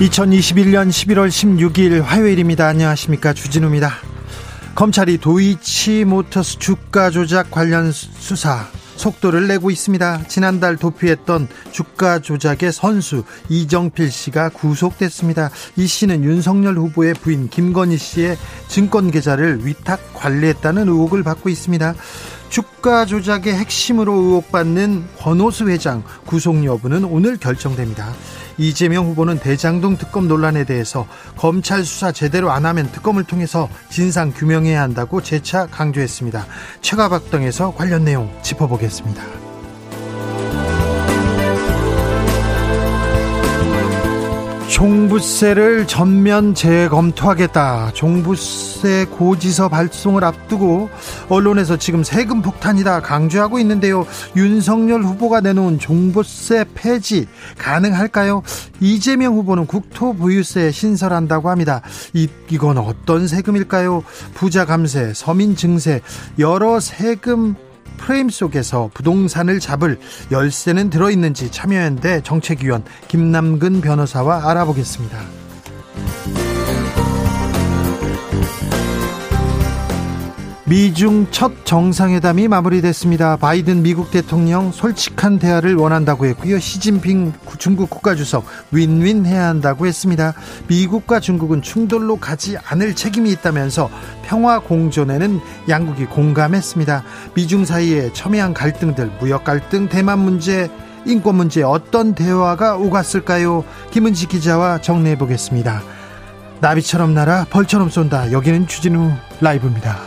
(2021년 11월 16일) 화요일입니다. 안녕하십니까, 주진우입니다. 검찰이 도이치모터스 주가 조작 관련 수사 속도를 내고 있습니다. 지난달 도피했던 주가 조작의 선수 이정필 씨가 구속됐습니다. 이 씨는 윤석열 후보의 부인 김건희 씨의 증권 계좌를 위탁 관리했다는 의혹을 받고 있습니다. 주가 조작의 핵심으로 의혹받는 권오수 회장 구속 여부는 오늘 결정됩니다. 이재명 후보는 대장동 특검 논란에 대해서 검찰 수사 제대로 안 하면 특검을 통해서 진상 규명해야 한다고 재차 강조했습니다. 최가박동에서 관련 내용 짚어보겠습니다. 종부세를 전면 재검토하겠다. 종부세 고지서 발송을 앞두고 언론에서 지금 세금 폭탄이다 강조하고 있는데요. 윤석열 후보가 내놓은 종부세 폐지 가능할까요? 이재명 후보는 국토부유세 신설한다고 합니다. 이건 어떤 세금일까요? 부자 감세, 서민 증세, 여러 세금 프레임 속에서 부동산을 잡을 열쇠는 들어있는지 참여연대 정책위원 김남근 변호사와 알아보겠습니다. 미중 첫 정상회담이 마무리됐습니다. 바이든 미국 대통령 솔직한 대화를 원한다고 했고요. 시진핑 중국 국가주석 윈윈 해야 한다고 했습니다. 미국과 중국은 충돌로 가지 않을 책임이 있다면서 평화 공존에는 양국이 공감했습니다. 미중 사이에 첨예한 갈등들, 무역 갈등, 대만 문제, 인권 문제, 어떤 대화가 오갔을까요? 김은지 기자와 정리해보겠습니다. 나비처럼 날아 벌처럼 쏜다. 여기는 주진우 라이브입니다.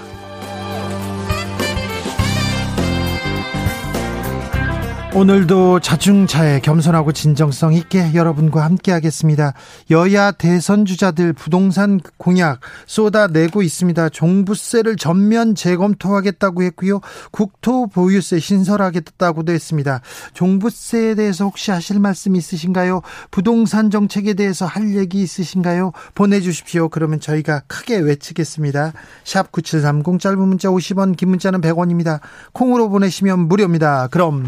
오늘도 자중차에 겸손하고 진정성 있게 여러분과 함께 하겠습니다. 여야 대선 주자들 부동산 공약 쏟아내고 있습니다. 종부세를 전면 재검토하겠다고 했고요. 국토보유세 신설하겠다고도 했습니다. 종부세에 대해서 혹시 하실 말씀 있으신가요? 부동산 정책에 대해서 할 얘기 있으신가요? 보내주십시오. 그러면 저희가 크게 외치겠습니다. 샵 9730, 짧은 문자 50원, 긴 문자는 100원입니다. 콩으로 보내시면 무료입니다. 그럼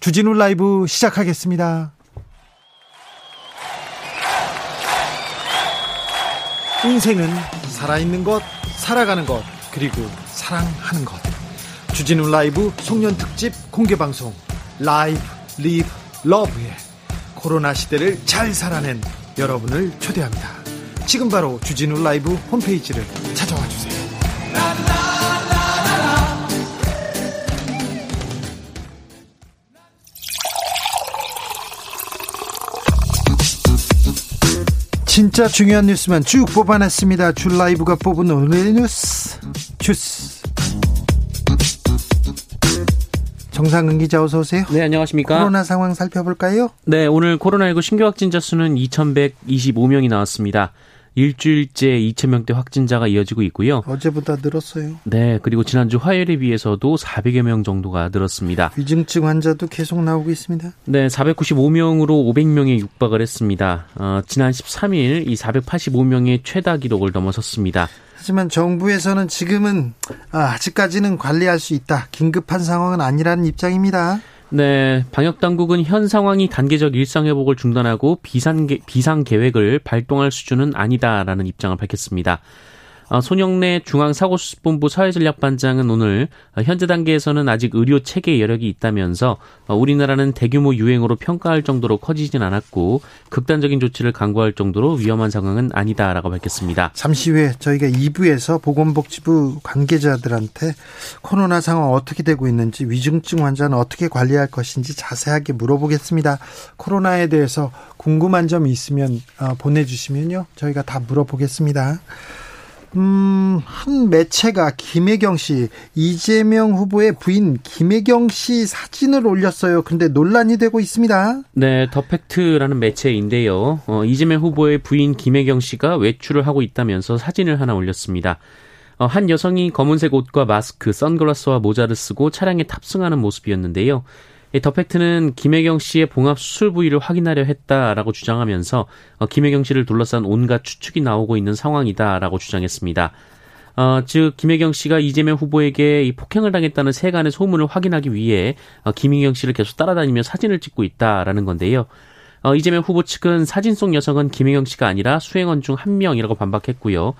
주진우 라이브 시작하겠습니다. 인생은 살아있는 것, 살아가는 것, 그리고 사랑하는 것. 주진우 라이브 송년특집 공개방송 라이브 리브 러브에 코로나 시대를 잘 살아낸 여러분을 초대합니다. 지금 바로 주진우 라이브 홈페이지를 찾아와 주세요. 진짜 중요한 뉴스만 쭉 뽑아냈습니다. 줄 라이브가 뽑은 오늘의 뉴스 주스. 정상근 기자 어서 오세요. 네, 안녕하십니까. 코로나 상황 살펴볼까요? 네, 오늘 코로나19 신규 확진자 수는 2,125명이 나왔습니다. 일주일째 2,000명대 확진자가 이어지고 있고요. 어제보다 늘었어요. 네, 그리고 지난주 화요일에 비해서도 400여 명 정도가 늘었습니다. 위중증 환자도 계속 나오고 있습니다. 네, 495명으로 500명에 육박을 했습니다. 지난 13일 이 485명의 최다 기록을 넘어섰습니다. 하지만 정부에서는 지금은 아직까지는 관리할 수 있다, 긴급한 상황은 아니라는 입장입니다. 네, 방역당국은 현 상황이 단계적 일상회복을 중단하고 비상계획을 발동할 수준은 아니다라는 입장을 밝혔습니다. 손영래 중앙사고수습본부 사회전략반장은 오늘 현재 단계에서는 아직 의료체계의 여력이 있다면서 우리나라는 대규모 유행으로 평가할 정도로 커지진 않았고 극단적인 조치를 강구할 정도로 위험한 상황은 아니다라고 밝혔습니다. 잠시 후에 저희가 2부에서 보건복지부 관계자들한테 코로나 상황 어떻게 되고 있는지, 위중증 환자는 어떻게 관리할 것인지 자세하게 물어보겠습니다. 코로나에 대해서 궁금한 점이 있으면 보내주시면요, 저희가 다 물어보겠습니다. 한 매체가 김혜경 씨, 이재명 후보의 부인 김혜경 씨 사진을 올렸어요. 근데 논란이 되고 있습니다. 네, 더 팩트라는 매체인데요. 이재명 후보의 부인 김혜경 씨가 외출을 하고 있다면서 사진을 하나 올렸습니다. 한 여성이 검은색 옷과 마스크, 선글라스와 모자를 쓰고 차량에 탑승하는 모습이었는데요. 더 팩트는 김혜경 씨의 봉합 수술 부위를 확인하려 했다라고 주장하면서 김혜경 씨를 둘러싼 온갖 추측이 나오고 있는 상황이다라고 주장했습니다. 즉 김혜경 씨가 이재명 후보에게 이 폭행을 당했다는 세간의 소문을 확인하기 위해 김혜경 씨를 계속 따라다니며 사진을 찍고 있다라는 건데요. 이재명 후보 측은 사진 속 여성은 김혜경 씨가 아니라 수행원 중 한 명이라고 반박했고요.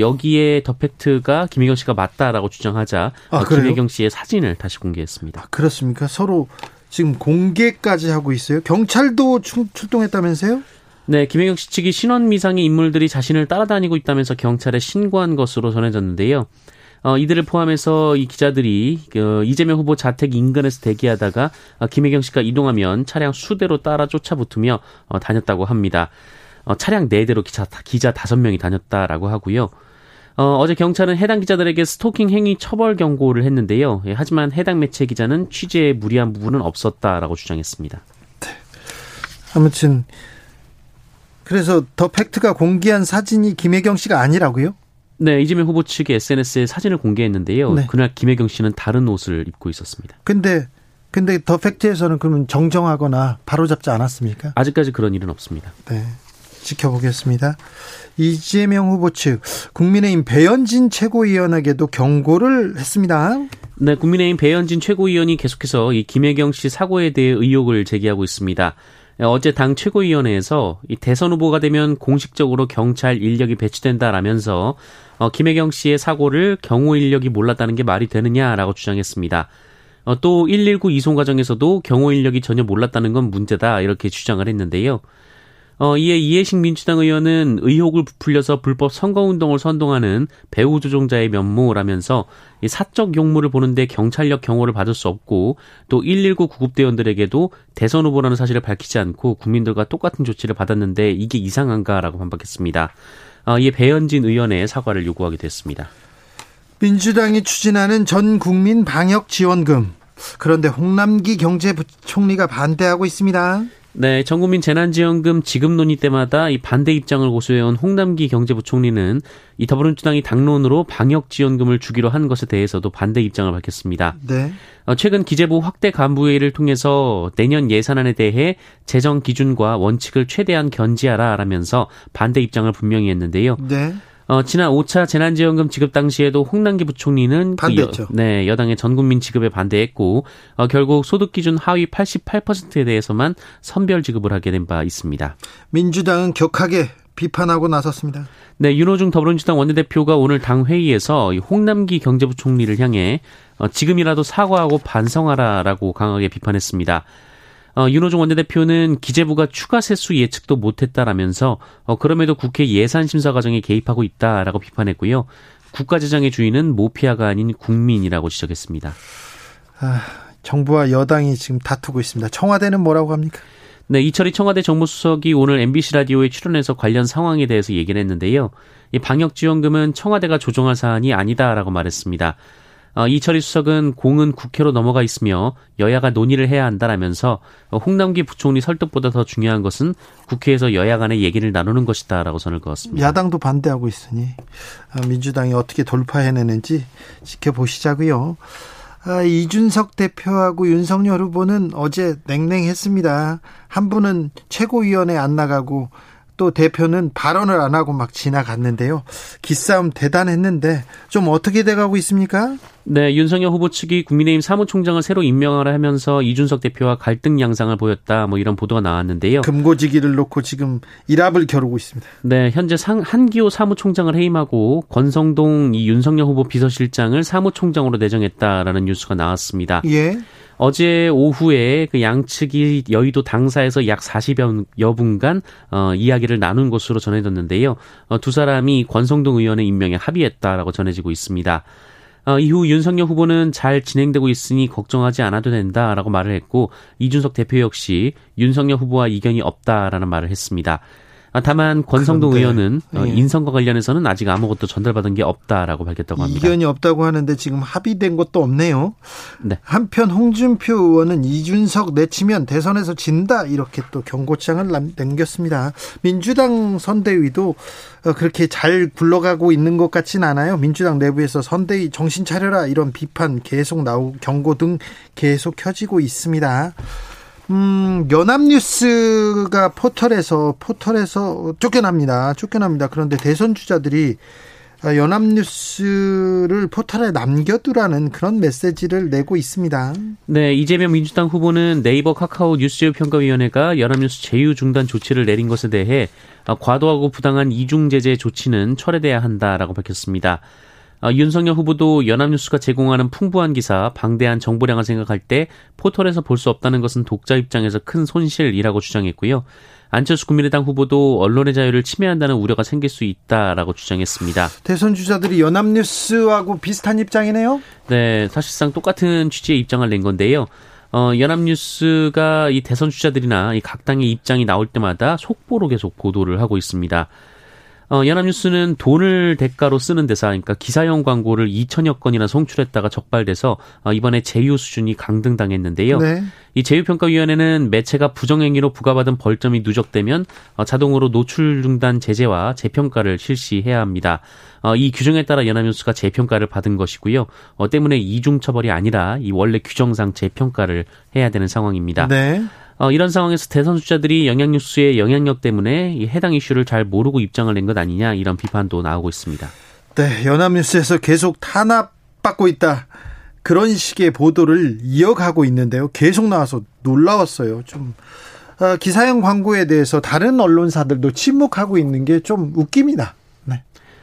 여기에 더 팩트가 김혜경 씨가 맞다라고 주장하자 김혜경 씨의 사진을 다시 공개했습니다. 그렇습니까? 서로 지금 공개까지 하고 있어요? 경찰도 출동했다면서요? 네, 김혜경 씨 측이 신원 미상의 인물들이 자신을 따라다니고 있다면서 경찰에 신고한 것으로 전해졌는데요. 이들을 포함해서 이 기자들이 이재명 후보 자택 인근에서 대기하다가 김혜경 씨가 이동하면 차량 수대로 따라 쫓아붙으며 다녔다고 합니다. 차량 4대로 기자 5명이 다녔다라고 하고요. 어제 경찰은 해당 기자들에게 스토킹 행위 처벌 경고를 했는데요. 하지만 해당 매체 기자는 취재에 무리한 부분은 없었다라고 주장했습니다. 네. 아무튼 그래서 더 팩트가 공개한 사진이 김혜경 씨가 아니라고요? 네, 이재명 후보 측이 SNS에 사진을 공개했는데요. 네. 그날 김혜경 씨는 다른 옷을 입고 있었습니다. 근데 더 팩트에서는 그러면 정정하거나 바로잡지 않았습니까? 아직까지 그런 일은 없습니다. 네. 지켜보겠습니다. 이재명 후보 측 국민의힘 배현진 최고위원에게도 경고를 했습니다. 네, 국민의힘 배현진 최고위원이 계속해서 이 김혜경 씨 사고에 대해 의혹을 제기하고 있습니다. 어제 당 최고위원회에서 이 대선 후보가 되면 공식적으로 경찰 인력이 배치된다라면서 김혜경 씨의 사고를 경호 인력이 몰랐다는 게 말이 되느냐라고 주장했습니다. 또 119 이송 과정에서도 경호 인력이 전혀 몰랐다는 건 문제다 이렇게 주장을 했는데요. 이에 이해식 민주당 의원은 의혹을 부풀려서 불법 선거운동을 선동하는 배후 조종자의 면모라면서 사적 용무를 보는데 경찰력 경호를 받을 수 없고 또 119 구급대원들에게도 대선 후보라는 사실을 밝히지 않고 국민들과 똑같은 조치를 받았는데 이게 이상한가라고 반박했습니다. 이에 배현진 의원의 사과를 요구하기도 했습니다. 민주당이 추진하는 전국민 방역지원금, 그런데 홍남기 경제부총리가 반대하고 있습니다. 네, 전국민 재난지원금 지급 논의 때마다 이 반대 입장을 고수해온 홍남기 경제부총리는 이 더불어민주당이 당론으로 방역지원금을 주기로 한 것에 대해서도 반대 입장을 밝혔습니다. 네. 최근 기재부 확대 간부회의를 통해서 내년 예산안에 대해 재정 기준과 원칙을 최대한 견지하라라면서 반대 입장을 분명히 했는데요. 네. 지난 5차 재난지원금 지급 당시에도 홍남기 부총리는 반대했죠. 여당의 전국민 지급에 반대했고 결국 소득기준 하위 88%에 대해서만 선별 지급을 하게 된 바 있습니다. 민주당은 격하게 비판하고 나섰습니다. 네, 윤호중 더불어민주당 원내대표가 오늘 당 회의에서 홍남기 경제부총리를 향해 지금이라도 사과하고 반성하라라고 강하게 비판했습니다. 윤호중 원내대표는 기재부가 추가 세수 예측도 못했다라면서 그럼에도 국회 예산심사 과정에 개입하고 있다라고 비판했고요. 국가재정의 주인은 모피아가 아닌 국민이라고 지적했습니다. 정부와 여당이 지금 다투고 있습니다. 청와대는 뭐라고 합니까? 네, 이철희 청와대 정무수석이 오늘 MBC 라디오에 출연해서 관련 상황에 대해서 얘기를 했는데요. 이 방역지원금은 청와대가 조정할 사안이 아니다라고 말했습니다. 이철희 수석은 공은 국회로 넘어가 있으며 여야가 논의를 해야 한다라면서 홍남기 부총리 설득보다 더 중요한 것은 국회에서 여야 간의 얘기를 나누는 것이다라고 선을 그었습니다. 야당도 반대하고 있으니 민주당이 어떻게 돌파해내는지 지켜보시자고요. 이준석 대표하고 윤석열 후보는 어제 냉랭했습니다. 한 분은 최고위원회 안 나가고 또 대표는 발언을 안 하고 막 지나갔는데요. 기싸움 대단했는데 좀 어떻게 돼가고 있습니까? 네, 윤석열 후보 측이 국민의힘 사무총장을 새로 임명하라 하면서 이준석 대표와 갈등 양상을 보였다 이런 보도가 나왔는데요. 금고지기를 놓고 지금 일합을 겨루고 있습니다. 네, 현재 한기호 사무총장을 해임하고 권성동 윤석열 후보 비서실장을 사무총장으로 내정했다라는 뉴스가 나왔습니다. 예. 어제 오후에 그 양측이 여의도 당사에서 약 40여 분간 이야기를 나눈 것으로 전해졌는데요. 두 사람이 권성동 의원의 임명에 합의했다라고 전해지고 있습니다. 이후 윤석열 후보는 잘 진행되고 있으니 걱정하지 않아도 된다라고 말을 했고 이준석 대표 역시 윤석열 후보와 이견이 없다라는 말을 했습니다. 다만 권성동 의원은 인선과 관련해서는 아직 아무것도 전달받은 게 없다라고 밝혔다고 합니다. 이견이 없다고 하는데 지금 합의된 것도 없네요. 네. 한편 홍준표 의원은 이준석 내치면 대선에서 진다 이렇게 또 경고장을 남겼습니다. 민주당 선대위도 그렇게 잘 굴러가고 있는 것 같진 않아요. 민주당 내부에서 선대위 정신 차려라 이런 비판 계속 나오고 경고 등 계속 켜지고 있습니다. 연합뉴스가 포털에서 쫓겨납니다. 그런데 대선 주자들이 연합뉴스를 포털에 남겨두라는 그런 메시지를 내고 있습니다. 네, 이재명 민주당 후보는 네이버 카카오 뉴스제휴평가위원회가 연합뉴스 제휴 중단 조치를 내린 것에 대해 과도하고 부당한 이중제재 조치는 철회돼야 한다라고 밝혔습니다. 윤석열 후보도 연합뉴스가 제공하는 풍부한 기사, 방대한 정보량을 생각할 때 포털에서 볼 수 없다는 것은 독자 입장에서 큰 손실이라고 주장했고요. 안철수 국민의당 후보도 언론의 자유를 침해한다는 우려가 생길 수 있다라고 주장했습니다. 대선 주자들이 연합뉴스하고 비슷한 입장이네요? 네, 사실상 똑같은 취지의 입장을 낸 건데요. 연합뉴스가 이 대선 주자들이나 이 각 당의 입장이 나올 때마다 속보로 계속 보도를 하고 있습니다. 연합뉴스는 돈을 대가로 쓰는 대사, 그러니까 기사형 광고를 2천여 건이나 송출했다가 적발돼서 이번에 제휴 수준이 강등당했는데요. 네. 이 제휴평가위원회는 매체가 부정행위로 부과받은 벌점이 누적되면 자동으로 노출 중단 제재와 재평가를 실시해야 합니다. 이 규정에 따라 연합뉴스가 재평가를 받은 것이고요. 때문에 이중처벌이 아니라 이 원래 규정상 재평가를 해야 되는 상황입니다. 네. 이런 상황에서 대선 주자들이 영향뉴스의 영향력 때문에 해당 이슈를 잘 모르고 입장을 낸 것 아니냐 이런 비판도 나오고 있습니다. 네, 연합뉴스에서 계속 탄압받고 있다. 그런 식의 보도를 이어가고 있는데요. 계속 나와서 놀라웠어요. 좀 기사형 광고에 대해서 다른 언론사들도 침묵하고 있는 게 좀 웃깁니다.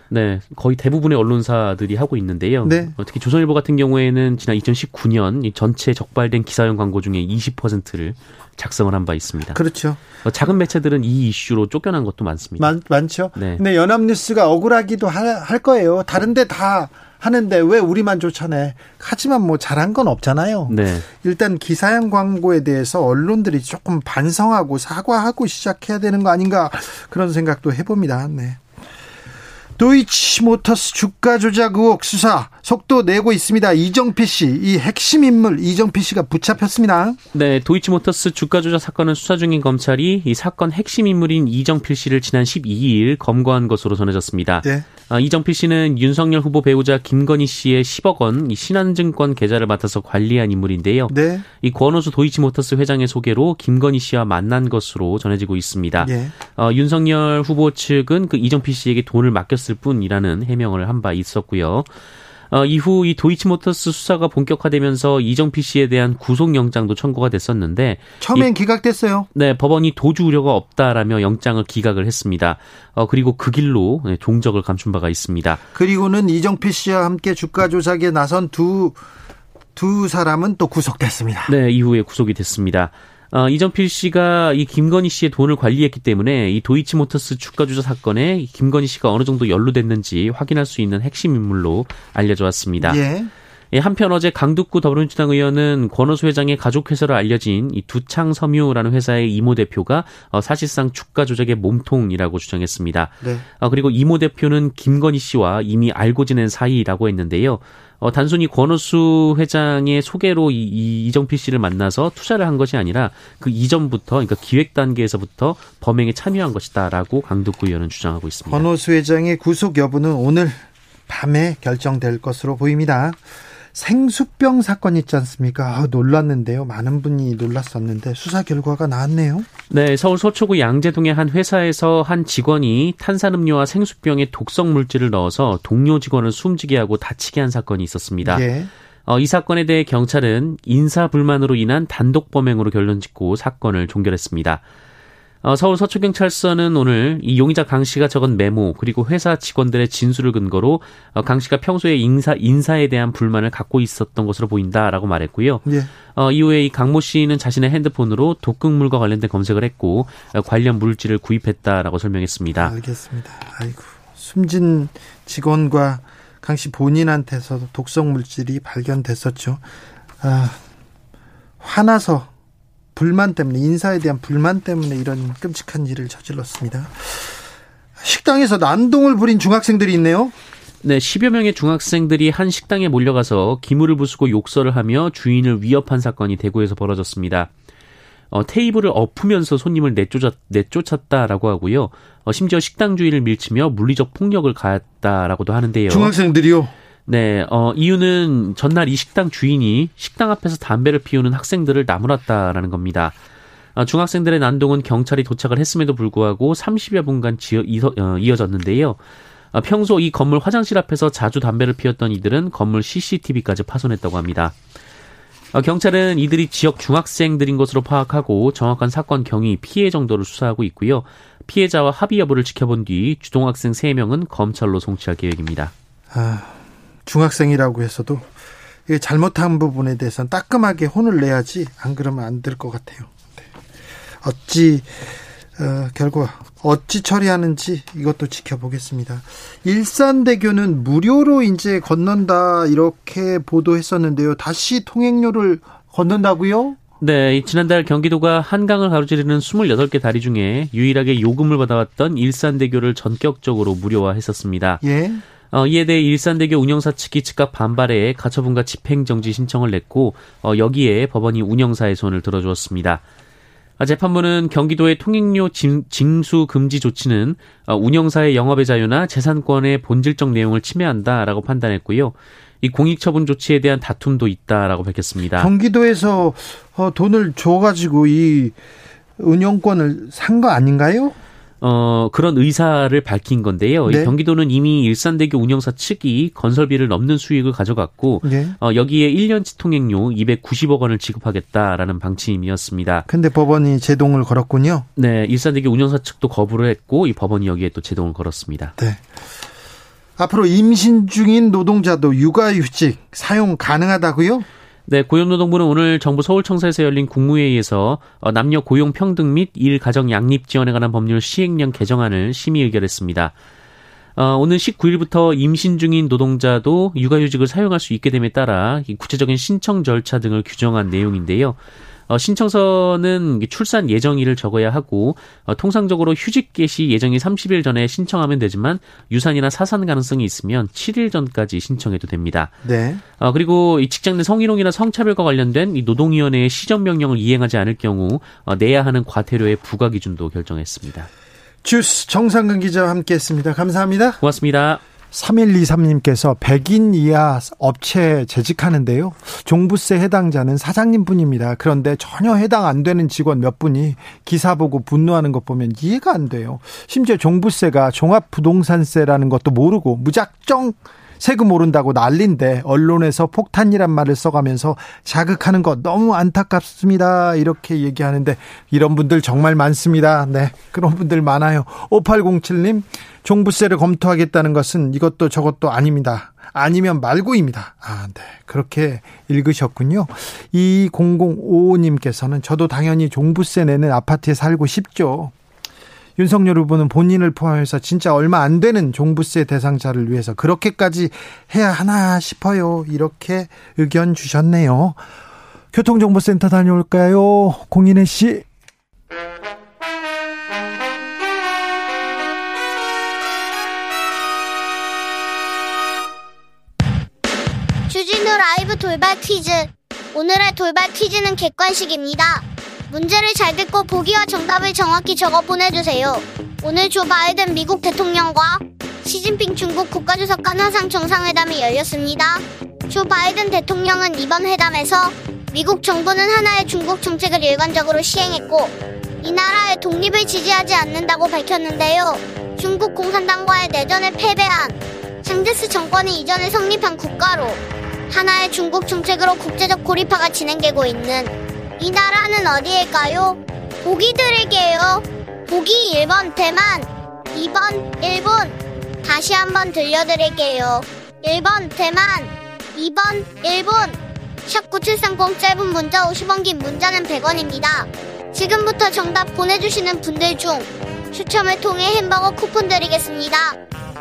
네, 거의 대부분의 언론사들이 하고 있는데요. 네. 특히 조선일보 같은 경우에는 지난 2019년 전체 적발된 기사형 광고 중에 20%를 작성을 한 바 있습니다. 그렇죠. 작은 매체들은 이 이슈로 쫓겨난 것도 많습니다. 많죠. 네. 근데 연합뉴스가 억울하기도 할 거예요. 다른데 다 하는데 왜 우리만 쫓아내? 하지만 뭐 잘한 건 없잖아요. 네. 일단 기사형 광고에 대해서 언론들이 조금 반성하고 사과하고 시작해야 되는 거 아닌가 그런 생각도 해봅니다. 네. 도이치모터스 주가 조작 의혹 수사 속도 내고 있습니다. 이정필 씨, 이 핵심 인물 이정필 씨가 붙잡혔습니다. 네, 도이치모터스 주가 조작 사건을 수사 중인 검찰이 이 사건 핵심 인물인 이정필 씨를 지난 12일 검거한 것으로 전해졌습니다. 네. 이정필 씨는 윤석열 후보 배우자 김건희 씨의 10억 원 이 신한증권 계좌를 맡아서 관리한 인물인데요. 네. 이 권오수 도이치모터스 회장의 소개로 김건희 씨와 만난 것으로 전해지고 있습니다. 네. 윤석열 후보 측은 그 이정필 씨에게 돈을 맡겼을 뿐이라는 해명을 한 바 있었고요. 이후 이 도이치모터스 수사가 본격화되면서 이정필 씨에 대한 구속영장도 청구가 됐었는데 처음엔 기각됐어요. 네, 법원이 도주 우려가 없다라며 영장을 기각을 했습니다. 그리고 그 길로 종적을 감춘 바가 있습니다. 그리고는 이정필 씨와 함께 주가 조작에 나선 두 사람은 또 구속됐습니다. 네, 이후에 구속이 됐습니다. 이정필 씨가 이 김건희 씨의 돈을 관리했기 때문에 이 도이치모터스 주가 조작 사건에 김건희 씨가 어느 정도 연루됐는지 확인할 수 있는 핵심 인물로 알려져 왔습니다. 예. 예, 한편 어제 강득구 더불어민주당 의원은 권오수 회장의 가족회사로 알려진 이 두창섬유라는 회사의 이모 대표가 사실상 주가 조작의 몸통이라고 주장했습니다. 네. 그리고 이모 대표는 김건희 씨와 이미 알고 지낸 사이라고 했는데요. 단순히 권오수 회장의 소개로 이정필 씨를 만나서 투자를 한 것이 아니라 그 이전부터, 그러니까 기획 단계에서부터 범행에 참여한 것이다라고 강득구 의원은 주장하고 있습니다. 권오수 회장의 구속 여부는 오늘 밤에 결정될 것으로 보입니다. 생수병 사건 있지 않습니까? 놀랐는데요. 많은 분이 놀랐었는데 수사 결과가 나왔네요. 네, 서울 서초구 양재동의 한 회사에서 한 직원이 탄산음료와 생수병에 독성 물질을 넣어서 동료 직원을 숨지게 하고 다치게 한 사건이 있었습니다. 예. 이 사건에 대해 경찰은 인사 불만으로 인한 단독 범행으로 결론짓고 사건을 종결했습니다. 서울 서초경찰서는 오늘 이 용의자 강 씨가 적은 메모 그리고 회사 직원들의 진술을 근거로 강 씨가 평소에 인사에 대한 불만을 갖고 있었던 것으로 보인다라고 말했고요. 예. 이후에 이 강모 씨는 자신의 핸드폰으로 독극물과 관련된 검색을 했고 관련 물질을 구입했다라고 설명했습니다. 알겠습니다. 아이고, 숨진 직원과 강 씨 본인한테서도 독성 물질이 발견됐었죠. 화나서 불만 때문에, 인사에 대한 불만 때문에 이런 끔찍한 일을 저질렀습니다. 식당에서 난동을 부린 중학생들이 있네요. 네, 10여 명의 중학생들이 한 식당에 몰려가서 기물을 부수고 욕설을 하며 주인을 위협한 사건이 대구에서 벌어졌습니다. 테이블을 엎으면서 손님을 내쫓았다라고 하고요. 심지어 식당 주인을 밀치며 물리적 폭력을 가했다라고도 하는데요. 중학생들이요? 네, 이유는 전날 이 식당 주인이 식당 앞에서 담배를 피우는 학생들을 나무랐다라는 겁니다. 중학생들의 난동은 경찰이 도착을 했음에도 불구하고 30여 분간 이어졌는데요. 평소 이 건물 화장실 앞에서 자주 담배를 피웠던 이들은 건물 CCTV까지 파손했다고 합니다. 경찰은 이들이 지역 중학생들인 것으로 파악하고 정확한 사건 경위, 피해 정도를 수사하고 있고요. 피해자와 합의 여부를 지켜본 뒤 주동학생 3명은 검찰로 송치할 계획입니다. 중학생이라고 해서도 잘못한 부분에 대해서는 따끔하게 혼을 내야지, 안 그러면 안 될 것 같아요. 네. 어찌 처리하는지 이것도 지켜보겠습니다. 일산대교는 무료로 이제 건넌다 이렇게 보도했었는데요. 다시 통행료를 걷는다고요? 네, 지난달 경기도가 한강을 가로지르는 28개 다리 중에 유일하게 요금을 받아왔던 일산대교를 전격적으로 무료화했었습니다. 예. 이에 대해 일산대교 운영사 측이 즉각 반발해 가처분과 집행정지 신청을 냈고, 여기에 법원이 운영사의 손을 들어주었습니다. 재판부는 경기도의 통행료 징수 금지 조치는 운영사의 영업의 자유나 재산권의 본질적 내용을 침해한다라고 판단했고요. 이 공익처분 조치에 대한 다툼도 있다라고 밝혔습니다. 경기도에서 돈을 줘가지고 이 운영권을 산 거 아닌가요? 그런 의사를 밝힌 건데요. 네. 경기도는 이미 일산대교 운영사 측이 건설비를 넘는 수익을 가져갔고, 네. 여기에 1년치 통행료 290억 원을 지급하겠다라는 방침이었습니다. 근데 법원이 제동을 걸었군요. 네, 일산대교 운영사 측도 거부를 했고, 이 법원이 여기에 또 제동을 걸었습니다. 네. 앞으로 임신 중인 노동자도 육아휴직 사용 가능하다고요? 네, 고용노동부는 오늘 정부 서울청사에서 열린 국무회의에서 남녀 고용 평등 및 일 가정 양립 지원에 관한 법률 시행령 개정안을 심의 의결했습니다. 오는 19일부터 임신 중인 노동자도 육아휴직을 사용할 수 있게 됨에 따라 구체적인 신청 절차 등을 규정한 내용인데요. 신청서는 출산 예정일을 적어야 하고, 통상적으로 휴직 개시 예정이 30일 전에 신청하면 되지만, 유산이나 사산 가능성이 있으면 7일 전까지 신청해도 됩니다. 네. 그리고 이 직장 내 성희롱이나 성차별과 관련된 이 노동위원회의 시정명령을 이행하지 않을 경우 내야 하는 과태료의 부과 기준도 결정했습니다. 주스 정상근 기자와 함께했습니다. 감사합니다. 고맙습니다. 3123님께서 100인 이하 업체에 재직하는데요, 종부세 해당자는 사장님뿐입니다. 그런데 전혀 해당 안 되는 직원 몇 분이 기사 보고 분노하는 것 보면 이해가 안 돼요. 심지어 종부세가 종합부동산세라는 것도 모르고 무작정 세금 오른다고 난리인데 언론에서 폭탄이란 말을 써가면서 자극하는 것 너무 안타깝습니다, 이렇게 얘기하는데 이런 분들 정말 많습니다. 네, 그런 분들 많아요. 5807님, 종부세를 검토하겠다는 것은 이것도 저것도 아닙니다. 아니면 말고입니다. 아, 네. 그렇게 읽으셨군요. 2005님께서는 저도 당연히 종부세 내는 아파트에 살고 싶죠. 윤석열 후보는 본인을 포함해서 진짜 얼마 안 되는 종부세 대상자를 위해서 그렇게까지 해야 하나 싶어요. 이렇게 의견 주셨네요. 교통정보센터 다녀올까요? 공인혜 씨. 주진우 라이브 돌발 퀴즈. 오늘의 돌발 퀴즈는 객관식입니다. 문제를 잘 듣고 보기와 정답을 정확히 적어 보내주세요. 오늘 조 바이든 미국 대통령과 시진핑 중국 국가주석 간 화상 정상회담이 열렸습니다. 조 바이든 대통령은 이번 회담에서 미국 정부는 하나의 중국 정책을 일관적으로 시행했고 이 나라의 독립을 지지하지 않는다고 밝혔는데요. 중국 공산당과의 내전에 패배한 장제스 정권이 이전에 성립한 국가로 하나의 중국 정책으로 국제적 고립화가 진행되고 있는 이 나라는 어디일까요? 보기 드릴게요. 보기 1번 대만, 2번 일본. 다시 한번 들려드릴게요. 1번 대만, 2번 일본. #9730 짧은 문자 50원, 긴 문자는 100원입니다. 지금부터 정답 보내주시는 분들 중 추첨을 통해 햄버거 쿠폰 드리겠습니다.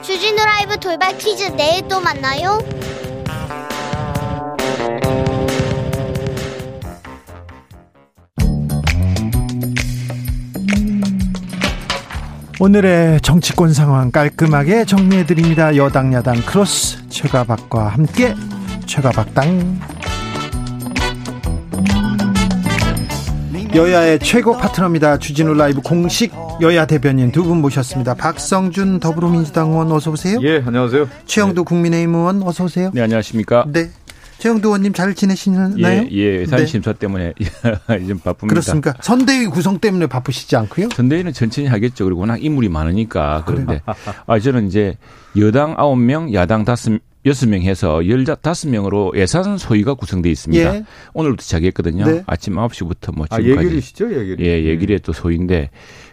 주진우 라이브 돌발 퀴즈, 내일 또 만나요. 오늘의 정치권 상황 깔끔하게 정리해드립니다. 여당 야당 크로스 최가박과 함께 최가박당. 여야의 최고 파트너입니다. 주진우 라이브 공식 여야 대변인 두 분 모셨습니다. 박성준 더불어민주당 의원 어서 오세요. 예, 안녕하세요. 최영도 국민의힘 의원 어서 오세요. 네, 안녕하십니까. 네. 최영도 의원님 잘 지내시나요? 예, 예산 심사 때문에 좀 바쁩니다. 그렇습니까? 선대위 구성 때문에 바쁘시지 않고요? 선대위는 천천히 하겠죠. 그리고 워낙 인물이 많으니까. 그런데 저는 이제 여당 9명, 야당 6명 해서 15명으로 예산 소위가 구성되어 있습니다. 예. 오늘부터 시작했거든요. 네. 아침 9시부터 뭐 지금까지. 예결이시죠? 예결이. 예, 예결이 또 소위인데.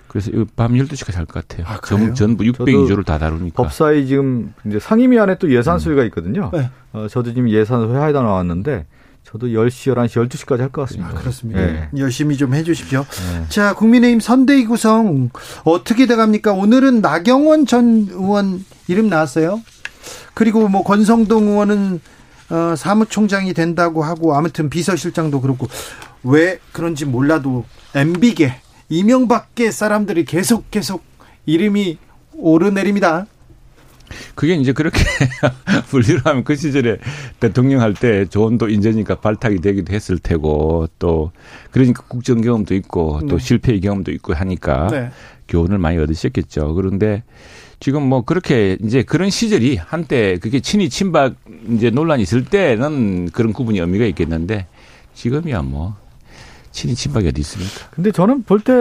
그래서 밤 12시까지 할 것 같아요. 아, 전부 602조를 다 다루니까. 법사위 지금 이제 상임위안에 또 예산 소위가 있거든요. 네. 저도 지금 예산 소위 하다 나왔는데 저도 10시, 11시, 12시까지 할 것 같습니다. 아, 그렇습니다. 네. 열심히 좀 해 주십시오. 네. 자, 국민의힘 선대위 구성 어떻게 돼갑니까? 오늘은 나경원 전 의원 이름 나왔어요. 그리고 뭐 권성동 의원은 사무총장이 된다고 하고 아무튼 비서실장도 그렇고 왜 그런지 몰라도 MB계. 이명박계 사람들이 계속 이름이 오르내립니다. 그게 이제 그렇게 분류를 하면 그 시절에 대통령 할 때 조언도 인재니까 발탁이 되기도 했을 테고 또 그러니까 국정 경험도 있고 또 실패의 경험도 있고 하니까 네. 교훈을 많이 얻으셨겠죠. 그런데 지금 뭐 그렇게 이제 그런 시절이 한때 그게 친이 친박 이제 논란이 있을 때는 그런 구분이 의미가 있겠는데 지금이야 뭐. 친인 친박이 어디 있습니까? 근데 저는 볼 때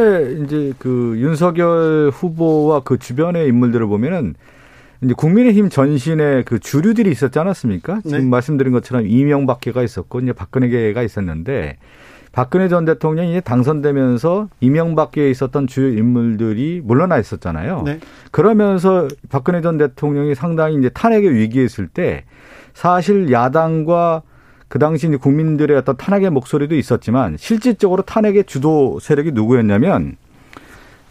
이제 그 윤석열 후보와 그 주변의 인물들을 보면은 이제 국민의힘 전신에 그 주류들이 있었지 않았습니까? 지금 네. 말씀드린 것처럼 이명박계가 있었고 이제 박근혜계가 있었는데 박근혜 전 대통령이 이제 당선되면서 이명박계에 있었던 주요 인물들이 물러나 있었잖아요. 네. 그러면서 박근혜 전 대통령이 상당히 이제 탄핵의 위기에 있을 때 사실 야당과 그 당시 이제 국민들의 어떤 탄핵의 목소리도 있었지만 실질적으로 탄핵의 주도 세력이 누구였냐면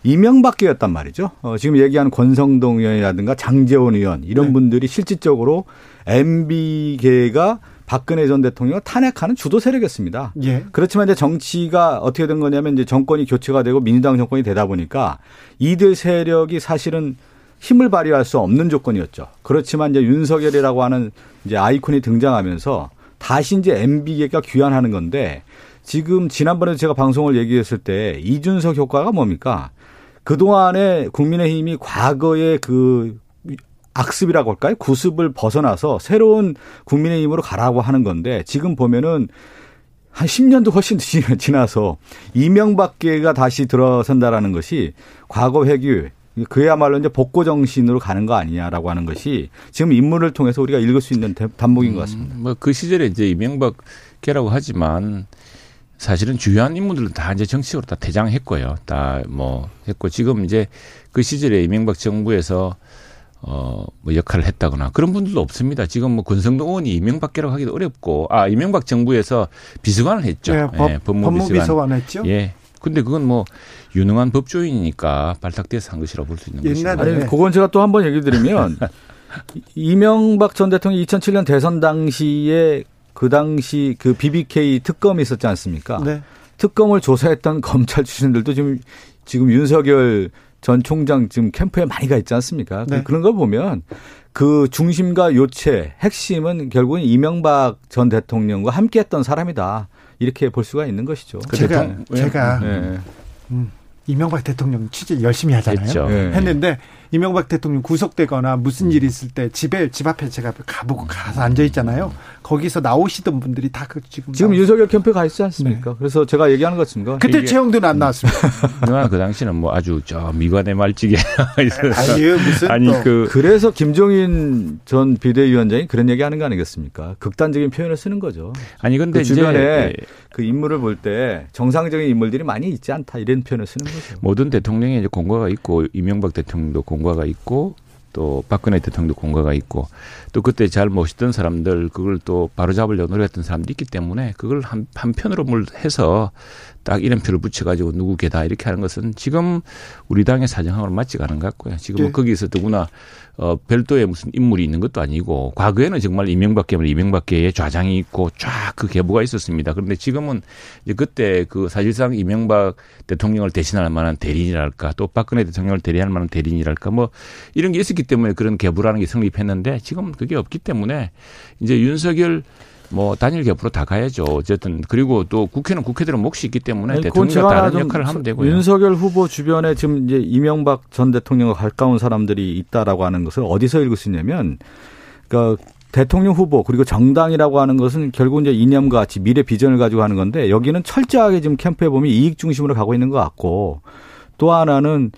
이명박계였단 말이죠. 지금 얘기한 권성동 의원이라든가 장제원 의원 이런 네. 분들이 실질적으로 MB계가 박근혜 전 대통령을 탄핵하는 주도 세력이었습니다. 예. 그렇지만 이제 정치가 어떻게 된 거냐면 이제 정권이 교체가 되고 민주당 정권이 되다 보니까 이들 세력이 사실은 힘을 발휘할 수 없는 조건이었죠. 그렇지만 이제 윤석열이라고 하는 이제 아이콘이 등장하면서 다시 이제 MB계가 귀환하는 건데 지금 지난번에 제가 방송을 얘기했을 때 이준석 효과가 뭡니까? 그동안에 국민의힘이 과거의 그 악습이라고 할까요? 구습을 벗어나서 새로운 국민의힘으로 가라고 하는 건데 지금 보면은 한 10년도 훨씬 지나서 이명박계가 다시 들어선다라는 것이 과거 회귀 그야말로 이제 복고 정신으로 가는 거 아니냐라고 하는 것이 지금 인물을 통해서 우리가 읽을 수 있는 단목인 것 같습니다. 뭐 그 시절에 이제 이명박계라고 하지만 사실은 주요한 인물들은 다 이제 정치적으로 다 퇴장했고요. 다 뭐 했고 지금 이제 그 시절에 이명박 정부에서 뭐 역할을 했다거나 그런 분들도 없습니다. 지금 뭐 권성동 의원이 이명박계라고 하기도 어렵고 이명박 정부에서 비서관을 했죠. 네, 예, 법무비서관 했죠. 예. 근데 그건 뭐 유능한 법조인이니까 발탁돼서 한 것이라고 볼 수 있는 것이죠. 아니, 그건 제가 또 한 번 얘기 드리면 이명박 전 대통령 2007년 대선 당시에 그 당시 그 BBK 특검이 있었지 않습니까? 네. 특검을 조사했던 검찰 출신들도 지금 윤석열 전 총장 지금 캠프에 많이 가 있지 않습니까? 네. 그런 걸 보면 그 중심과 요체, 핵심은 결국은 이명박 전 대통령과 함께했던 사람이다. 이렇게 볼 수가 있는 것이죠. 제가 네. 이명박 대통령 취재 열심히 하잖아요. 했죠. 했는데 이명박 대통령 구속되거나 무슨 일이 있을 때 집 앞에 제가 가보고 가서 앉아 있잖아요. 거기서 나오시던 분들이 다 지금 윤석열 캠프에 가 있지 않습니까? 네. 그래서 제가 얘기하는 것 같습니다. 그때 채용도는 안 나왔습니다. 그 당시는 뭐 아주 저 미관에 말찌게. 그래서 김종인 전 비대위원장이 그런 얘기하는 거 아니겠습니까? 극단적인 표현을 쓰는 거죠. 아니 근데 그 주변에 이제 그 인물을 볼 때 정상적인 인물들이 많이 있지 않다 이런 표현을 쓰는 거죠. 모든 대통령의 이제 공과가 있고 이명박 대통령도 공과가 있고 또 박근혜 대통령도 공과가 있고 또 그때 잘 모시던 사람들 그걸 또 바로잡으려고 노력했던 사람들이 있기 때문에 그걸 한편으로 해서 딱 이름표를 붙여가지고 누구게다 이렇게 하는 것은 지금 우리 당의 사정하고는 맞지가 않은 것 같고요. 지금 네. 거기에서 누구나 별도의 무슨 인물이 있는 것도 아니고 과거에는 정말 이명박계의 좌장이 있고 쫙 그 계보가 있었습니다. 그런데 지금은 이제 그때 그 사실상 이명박 대통령을 대신할 만한 대리인이랄까 또 박근혜 대통령을 대리할 만한 대리인이랄까 뭐 이런 게 있었기 때문에 그런 계보라는 게 성립했는데 지금 그게 없기 때문에 이제 윤석열 뭐 단일 계보로 다 가야죠. 어쨌든 그리고 또 국회는 국회대로 몫이 있기 때문에 아니, 대통령과 다른 역할을 하면 되고요. 윤석열 후보 주변에 지금 이제 이명박 전 대통령과 가까운 사람들이 있다라고 하는 것을 어디서 읽을 수 있냐면 그러니까 대통령 후보 그리고 정당이라고 하는 것은 결국 이제 이념과 같이 미래 비전을 가지고 하는 건데 여기는 철저하게 지금 캠프에 보면 이익 중심으로 가고 있는 것 같고 또 하나는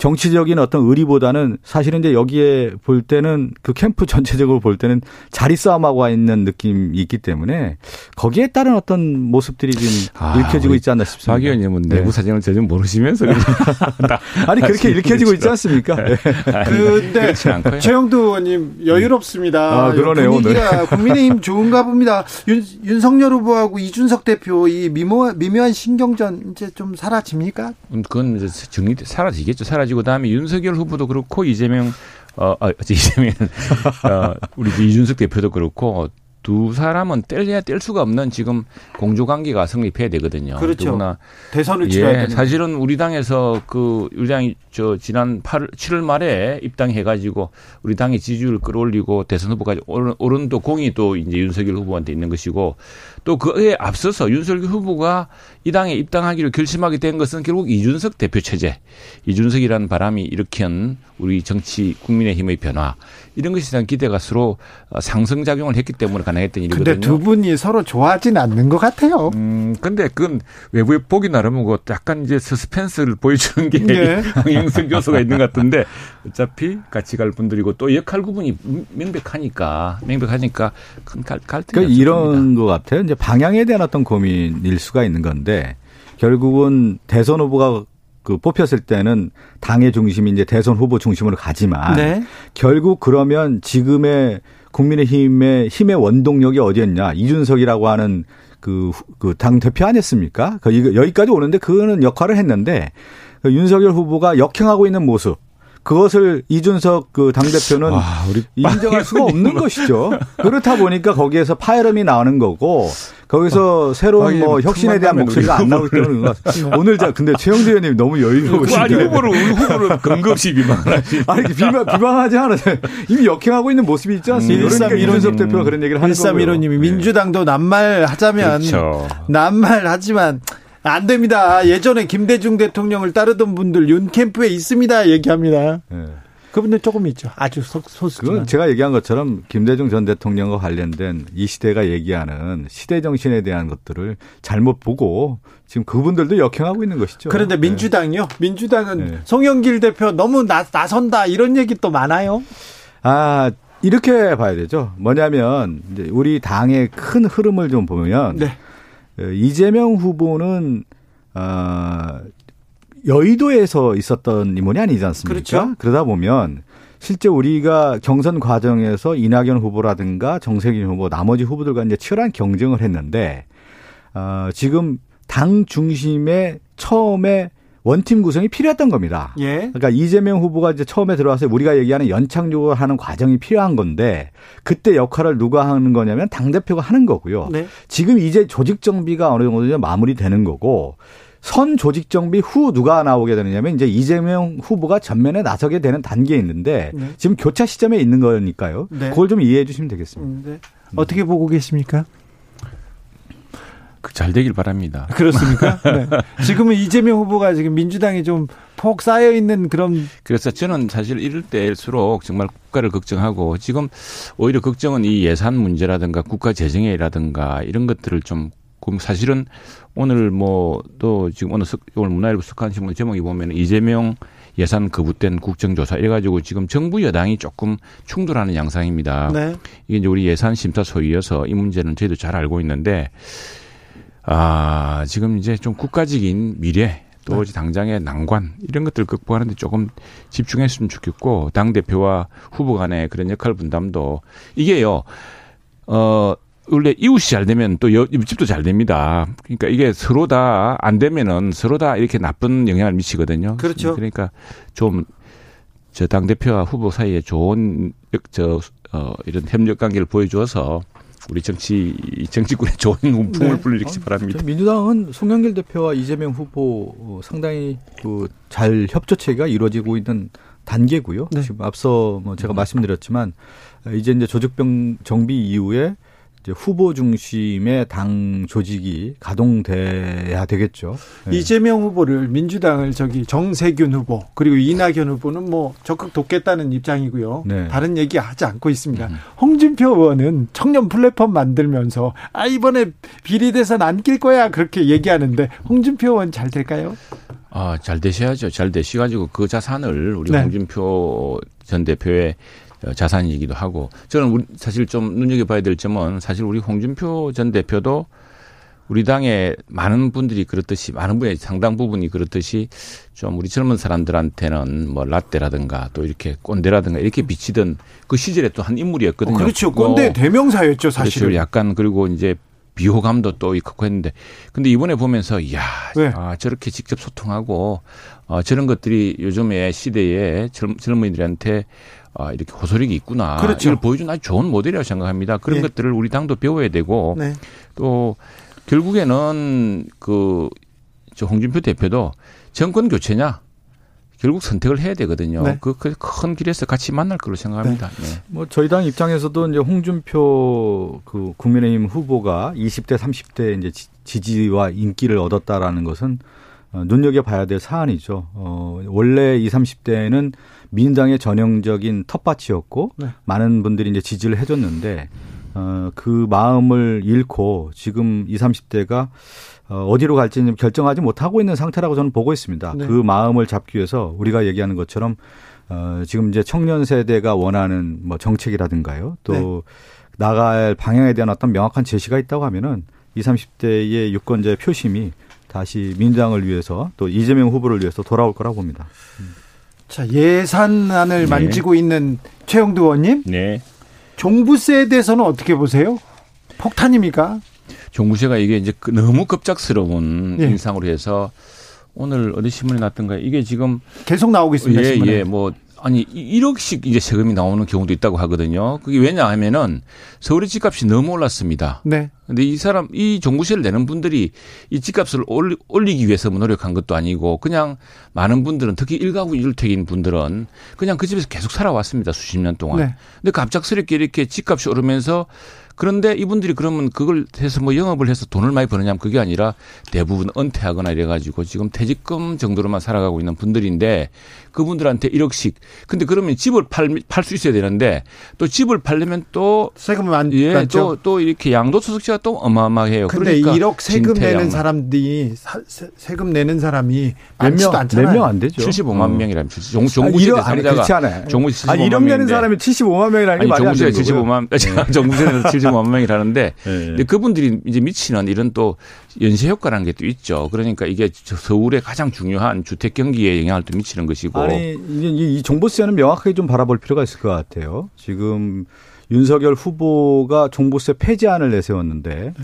정치적인 어떤 의리보다는 사실은 이제 여기에 볼 때는 그 캠프 전체적으로 볼 때는 자리 싸움하고 있는 느낌이 있기 때문에 거기에 따른 어떤 모습들이 지금 읽혀지고 있지 않나 싶습니다. 박 의원님은 내부 사정을 전혀 모르시면서 아니 그렇게 읽혀지고 있지 않습니까? 네. 그런데 최영도 의원님 여유롭습니다. 아, 그러네요. 분위기가 국민의힘 좋은가 봅니다. 윤석열 후보하고 이준석 대표 이 미묘한 신경전 이제 좀 사라집니까? 그건 이제 사라지겠죠. 그 다음에 윤석열 후보도 그렇고 우리 이준석 대표도 그렇고 두 사람은 뗄래야 뗄 수가 없는 지금 공조관계가 성립해야 되거든요. 그렇죠. 누구나 대선을 치러야 됩니다. 사실은 우리 당에서 우리 당이 지난 7월 말에 입당해가지고 우리 당의 지지율을 끌어올리고 대선 후보까지 오른 또 공이 또 이제 윤석열 후보한테 있는 것이고 또 그에 앞서서 윤석열 후보가 이 당에 입당하기로 결심하게 된 것은 결국 이준석 대표 체제, 이준석이라는 바람이 일으킨 우리 정치 국민의힘의 변화 이런 것이 기대가 서로 상승작용을 했기 때문에 가능했던 일이거든요. 그런데 두 분이 서로 좋아하진 않는 것 같아요. 근데 그건 외부의 보기 나름이고 약간 이제 서스펜스를 보여주는 게 황영선 네. 교수가 있는 것 같은데 어차피 같이 갈 분들이고 또 역할 구분이 명백하니까 큰 갈등이 없을 이런 것 같아요. 이제 방향에 대한 어떤 고민일 수가 있는 건데 결국은 대선 후보가 뽑혔을 때는 당의 중심이 이제 대선 후보 중심으로 가지만 네. 결국 그러면 지금의 국민의힘의 원동력이 어디였냐 이준석이라고 하는 그 당 대표 아니었습니까? 여기까지 오는데 그거는 역할을 했는데 윤석열 후보가 역행하고 있는 모습. 그것을 이준석 당대표는 인정할 수가 없는 것이죠. 그렇다 보니까 거기에서 파열음이 나오는 거고 거기서 새로운 혁신에 대한 목소리가 안 나올 때는 오늘 근데 최영도 의원님 너무 여유로우신데. 아니 후보를 근거 없이 비방하지. 아니 비방하지 않으세요. 이미 역행하고 있는 모습이 있지 않습니까? 그러니까 이준석 대표가 그런 얘기를 하는 거고요. 1315님이 민주당도 낱말하자면 그렇죠. 낱말하지만 안 됩니다. 예전에 김대중 대통령을 따르던 분들 윤 캠프에 있습니다. 얘기합니다. 네. 그분들 조금 있죠. 아주 소수지만. 그건 제가 얘기한 것처럼 김대중 전 대통령과 관련된 이 시대가 얘기하는 시대 정신에 대한 것들을 잘못 보고 지금 그분들도 역행하고 있는 것이죠. 그런데 민주당이요? 네. 민주당은 송영길 대표 너무 나선다 이런 얘기 또 많아요. 이렇게 봐야 되죠. 뭐냐면 이제 우리 당의 큰 흐름을 좀 보면 네. 이재명 후보는 여의도에서 있었던 인물이 아니지 않습니까? 그렇죠. 그러다 보면 실제 우리가 경선 과정에서 이낙연 후보라든가 정세균 후보 나머지 후보들과 이제 치열한 경쟁을 했는데 지금 당 중심에 처음에 원팀 구성이 필요했던 겁니다. 예. 그러니까 이재명 후보가 이제 처음에 들어와서 우리가 얘기하는 연착륙을 하는 과정이 필요한 건데 그때 역할을 누가 하는 거냐면 당대표가 하는 거고요. 네. 지금 이제 조직 정비가 어느 정도 마무리되는 거고 선 조직 정비 후 누가 나오게 되느냐면 이제 이재명 후보가 전면에 나서게 되는 단계에 있는데 네. 지금 교차 시점에 있는 거니까요. 네. 그걸 좀 이해해 주시면 되겠습니다. 네. 어떻게 보고 계십니까? 잘 되길 바랍니다. 그렇습니까? 네. 지금은 이재명 후보가 지금 민주당이 좀 폭 쌓여 있는 그런. 그래서 저는 사실 이럴 때일수록 정말 국가를 걱정하고 지금 오히려 걱정은 이 예산 문제라든가 국가 재정이라든가 이런 것들을 좀 사실은 오늘 뭐 또 지금 오늘 문화일보 속한 신문 제목이 보면 이재명 예산 거부된 국정조사 이래가지고 지금 정부 여당이 조금 충돌하는 양상입니다. 네. 이게 이제 우리 예산 심사 소위여서 이 문제는 저희도 잘 알고 있는데 지금 이제 좀 국가적인 미래 또 이제 당장의 난관 이런 것들 극복하는 데 조금 집중했으면 좋겠고, 당대표와 후보 간의 그런 역할 분담도 이게요. 원래 이웃이 잘 되면 또 옆집도 잘 됩니다. 그러니까 이게 서로 다 안 되면은 서로 다 이렇게 나쁜 영향을 미치거든요. 그렇죠. 그러니까 좀 저 당대표와 후보 사이에 좋은 이런 협력 관계를 보여주어서 우리 정치권에 좋은 운풍을 불리시기 바랍니다. 민주당은 송영길 대표와 이재명 후보 상당히 잘 협조체가 이루어지고 있는 단계고요. 네. 지금 앞서 뭐 제가 말씀드렸지만 이제 조직병 정비 이후에 이제 후보 중심의 당 조직이 가동돼야 되겠죠. 네. 이재명 후보를 민주당을 정세균 후보 그리고 이낙연 후보는 뭐 적극 돕겠다는 입장이고요. 네. 다른 얘기 하지 않고 있습니다. 홍준표 의원은 청년 플랫폼 만들면서 이번에 비리대선 안 낄 거야 그렇게 얘기하는데 홍준표 의원 잘 될까요? 잘 되셔야죠. 잘 되셔가지고 그 자산을 우리 홍준표 전 대표의 자산이기도 하고, 저는 사실 좀 눈여겨봐야 될 점은 사실 우리 홍준표 전 대표도 우리 당의 많은 분들이 그렇듯이, 많은 분의 상당 부분이 그렇듯이 좀 우리 젊은 사람들한테는 뭐 라떼라든가 또 이렇게 꼰대라든가 이렇게 비치던 그 시절에 또 한 인물이었거든요. 그렇죠. 꼰대 대명사였죠, 사실. 그렇죠. 약간 그리고 이제 비호감도 또 있고 했는데, 근데 이번에 보면서 저렇게 직접 소통하고 저런 것들이 요즘의 시대에 젊은이들한테 이렇게 호소력이 있구나. 그렇죠. 이걸 보여준 아주 좋은 모델이라고 생각합니다. 그런 것들을 우리 당도 배워야 되고, 또 결국에는 저 홍준표 대표도 정권 교체냐 결국 선택을 해야 되거든요. 그 큰 길에서 같이 만날 거로 생각합니다. 뭐 저희 당 입장에서도 이제 홍준표 국민의힘 후보가 20대, 30대 이제 지지와 인기를 얻었다라는 것은 눈여겨봐야 될 사안이죠. 원래 20, 30대에는 민주당의 전형적인 텃밭이었고 많은 분들이 이제 지지를 해줬는데 그 마음을 잃고 지금 20, 30대가 어디로 갈지 결정하지 못하고 있는 상태라고 저는 보고 있습니다. 그 마음을 잡기 위해서 우리가 얘기하는 것처럼 지금 이제 청년 세대가 원하는 뭐 정책이라든가요. 또 나갈 방향에 대한 어떤 명확한 제시가 있다고 하면은 20, 30대의 유권자의 표심이 다시 민주당을 위해서 또 이재명 후보를 위해서 돌아올 거라고 봅니다. 자, 예산안을 만지고 있는 최영도 의원님. 종부세에 대해서는 어떻게 보세요? 폭탄입니까? 종부세가 이게 이제 너무 급작스러운 인상으로 해서 오늘 어디 신문에 났던가요? 이게 지금 계속 나오고 있습니다. 신문에. 뭐 아니 1억씩 이제 세금이 나오는 경우도 있다고 하거든요. 그게 왜냐하면은 서울의 집값이 너무 올랐습니다. 근데 이 종부세를 내는 분들이 이 집값을 올리기 위해서 노력한 것도 아니고, 그냥 많은 분들은, 특히 일가구 일주택인 분들은 그냥 그 집에서 계속 살아왔습니다. 수십 년 동안. 근데 갑작스럽게 이렇게 집값이 오르면서, 그런데 이분들이 그러면 그걸 해서 뭐 영업을 해서 돈을 많이 버느냐 하면 그게 아니라 대부분 은퇴하거나 이래가지고 지금 퇴직금 정도로만 살아가고 있는 분들인데, 그분들한테 1억씩. 근데 그러면 집을 팔 수 있어야 되는데, 또 집을 팔려면 또 세금을 안 냈죠. 또 이렇게 양도소득세가 또 어마어마해요. 그런데 그러니까 1억 세금 내는 사람들이 세금 내는 사람이 몇명 안 되죠. 75만 명이라면 종부세 대상자가 종부세 1억 내는 사람이 75만 명이라는 게 말이 안 되는 거고요. 종부세는 75만 명이라는데 근데 그분들이 이제 미치는 이런 또 연쇄 효과라는 게 또 있죠. 그러니까 이게 서울의 가장 중요한 주택 경기에 영향을 또 미치는 것이고. 아니 이 종부세는 명확하게 좀 바라볼 필요가 있을 것 같아요. 지금 윤석열 후보가 종부세 폐지안을 내세웠는데,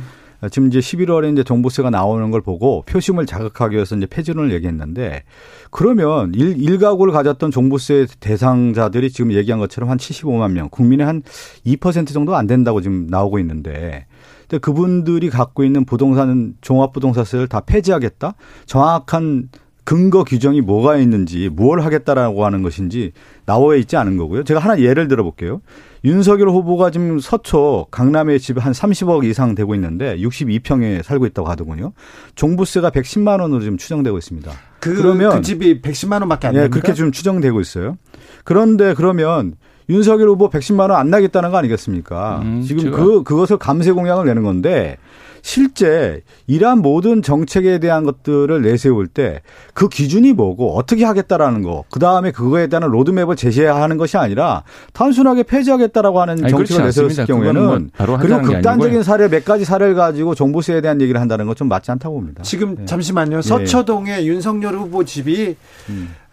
지금 이제 11월에 이제 종부세가 나오는 걸 보고 표심을 자극하기 위해서 이제 폐지론을 얘기했는데, 그러면 일가구를 가졌던 종부세 대상자들이 지금 얘기한 것처럼 한 75만 명, 국민의 한 2% 정도 안 된다고 지금 나오고 있는데, 근데 그분들이 갖고 있는 부동산, 종합부동산세를 다 폐지하겠다? 정확한 근거 규정이 뭐가 있는지, 뭘 하겠다라고 하는 것인지 나와 있지 않은 거고요. 제가 하나 예를 들어볼게요. 윤석열 후보가 지금 서초 강남에 집 한 30억 이상 되고 있는데 62평에 살고 있다고 하더군요. 종부세가 110만 원으로 지금 추정되고 있습니다. 그러면 그 집이 110만 원밖에 안 됩니까? 그렇게 지금 추정되고 있어요. 그런데 그러면 윤석열 후보 110만 원 안 나겠다는 거 아니겠습니까? 지금 그것을 감세 공약을 내는 건데, 실제 이러한 모든 정책에 대한 것들을 내세울 때 그 기준이 뭐고 어떻게 하겠다라는 거, 그다음에 그거에 대한 로드맵을 제시하는 것이 아니라 단순하게 폐지하겠다라고 하는 정책을 내세웠을 경우에는 그리고 극단적인 사례 몇 가지 사례를 가지고 정보세에 대한 얘기를 한다는 건 좀 맞지 않다고 봅니다. 지금 네. 잠시만요. 서초동에 예. 윤석열 후보 집이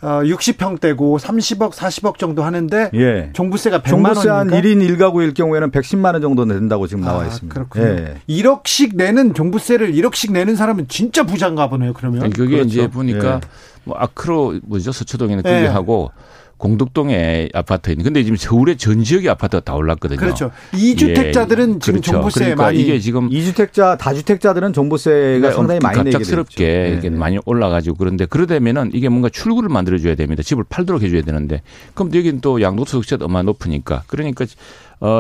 60평대고 30억 40억 정도 하는데 예. 종부세가 100만 원입니까? 종부세 한 1인 1가구일 경우에는 110만 원 정도 낸다고 지금 나와 있습니다. 그렇군요. 예. 1억씩 내는 종부세를 1억씩 내는 사람은 진짜 부자인가 보네요. 그러면 아니, 그게 그렇죠. 이제 보니까 예. 뭐 아크로 뭐죠 서초동에는 분리하고 예. 공덕동에 아파트 있는. 근데 지금 서울의 전 지역의 아파트가 다 올랐거든요. 그렇죠. 2주택자들은 예, 지금 그렇죠. 종부세 그러니까 많이. 이게 지금 2주택자, 다주택자들은 종부세가 그러니까 상당히 많이 내게 되죠. 갑작스럽게 이게 많이 올라가지고 그런데 그러다면은 이게 뭔가 출구를 만들어줘야 됩니다. 집을 팔도록 해줘야 되는데 그럼 여기는 또 양도소득세가 너무 높으니까 그러니까.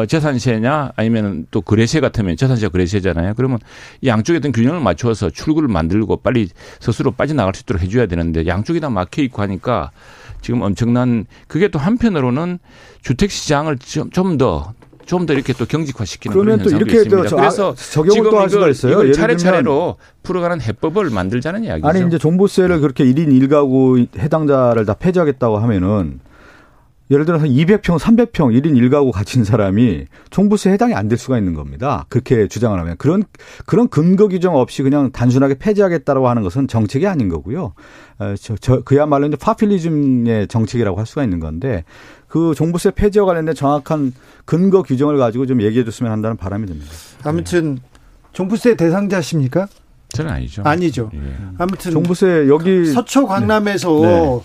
재산세냐 아니면 또 거래세 같으면 재산세가 거래세잖아요. 그러면 양쪽에 어떤 균형을 맞춰서 출구를 만들고 빨리 스스로 빠져나갈 수 있도록 해줘야 되는데 양쪽이 다 막혀있고 하니까 지금 엄청난 그게 또 한편으로는 주택시장을 좀 더 이렇게 또 경직화시키는 그런 현상도 있습니다. 그래서 적용을 또 할 수가 있어요. 예를 차례차례로 풀어가는 해법을 만들자는 이야기죠. 아니 이제 종부세를 그렇게 1인 1가구 해당자를 다 폐지하겠다고 하면은 예를 들어서 200평, 300평 1인 1가구 가진 사람이 종부세 해당이 안 될 수가 있는 겁니다. 그렇게 주장을 하면. 그런 근거 규정 없이 그냥 단순하게 폐지하겠다라고 하는 것은 정책이 아닌 거고요. 그야말로 이제 파퓰리즘의 정책이라고 할 수가 있는 건데 그 종부세 폐지와 관련된 정확한 근거 규정을 가지고 좀 얘기해 줬으면 한다는 바람이 듭니다. 아무튼 종부세 대상자십니까? 저는 아니죠. 아니죠. 예. 아무튼 종부세 여기 서초 강남에서 네.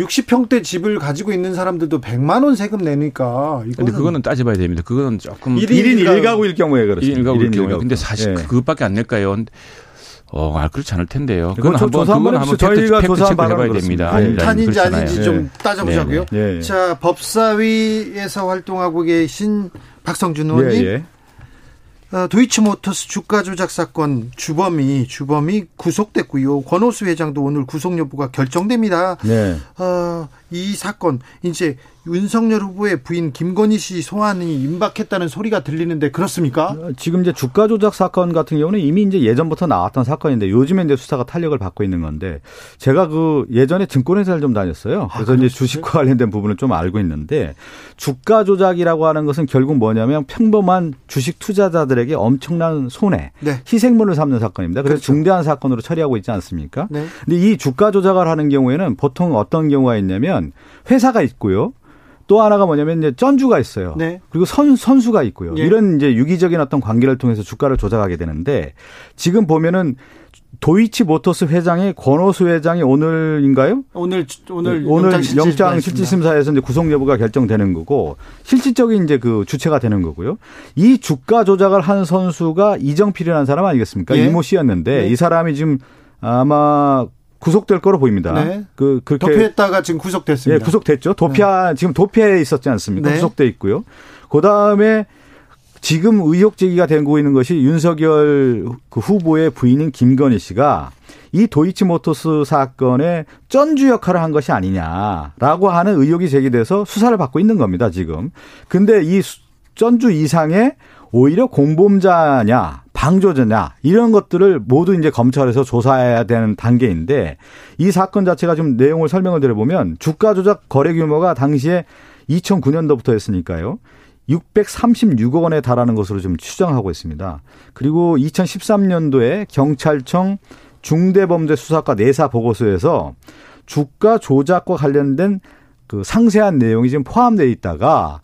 60평대 집을 가지고 있는 사람들도 100만 원 세금 내니까. 그런데 그거는 따져봐야 됩니다. 그거는 조금. 1인 1가구일 경우에 그렇습니다. 1인 1가구일 경우에. 근데 사실 네. 그것밖에 안 낼까요? 그렇지 않을 텐데요. 그건 한번 저희가 조사한 바를 해봐야 됩니다. 탄인지 아닌지 좀 따져보자고요. 네. 네. 자, 법사위에서 활동하고 계신 박성준 의원님. 네. 도이치모터스 주가 조작 사건 주범이 구속됐고요. 권오수 회장도 오늘 구속 여부가 결정됩니다. 네. 이 사건 이제 윤석열 후보의 부인 김건희 씨 소환이 임박했다는 소리가 들리는데 그렇습니까? 지금 이제 주가 조작 사건 같은 경우는 이미 이제 예전부터 나왔던 사건인데 요즘에 이제 수사가 탄력을 받고 있는 건데 제가 그 예전에 증권회사를 좀 다녔어요. 그래서 이제 주식과 관련된 부분을 좀 알고 있는데 주가 조작이라고 하는 것은 결국 뭐냐면 평범한 주식 투자자들에게 엄청난 손해, 네. 희생물을 삼는 사건입니다. 그래서 그렇죠. 중대한 사건으로 처리하고 있지 않습니까? 네. 근데 이 주가 조작을 하는 경우에는 보통 어떤 경우가 있냐면 회사가 있고요. 또 하나가 뭐냐면 이제 전주가 있어요. 네. 그리고 선수가 있고요. 네. 이런 이제 유기적인 어떤 관계를 통해서 주가를 조작하게 되는데 지금 보면은 도이치모터스 회장이 권오수 회장이 오늘인가요? 오늘 영장 실질심사에서 이제 구속 여부가 결정되는 거고 실질적인 이제 그 주체가 되는 거고요. 이 주가 조작을 한 선수가 이정필이라는 사람 아니겠습니까? 네. 이모 씨였는데 네. 이 사람이 지금 아마 구속될 거로 보입니다. 네. 그렇게 도피했다가 지금 구속됐습니다. 예, 구속됐죠. 도피한 네. 지금 도피해 있었지 않습니까? 네. 구속돼 있고요. 그다음에 지금 의혹 제기가 되고 있는 것이 윤석열 그 후보의 부인인 김건희 씨가 이 도이치모터스 사건의 전주 역할을 한 것이 아니냐라고 하는 의혹이 제기돼서 수사를 받고 있는 겁니다. 지금. 근데 이 전주 이상의 오히려 공범자냐, 방조자냐 이런 것들을 모두 이제 검찰에서 조사해야 되는 단계인데 이 사건 자체가 좀 내용을 설명을 드려보면 주가 조작 거래 규모가 당시에 2009년도부터였으니까요. 636억 원에 달하는 것으로 좀 추정하고 있습니다. 그리고 2013년도에 경찰청 중대범죄수사과 내사 보고서에서 주가 조작과 관련된 그 상세한 내용이 지금 포함되어 있다가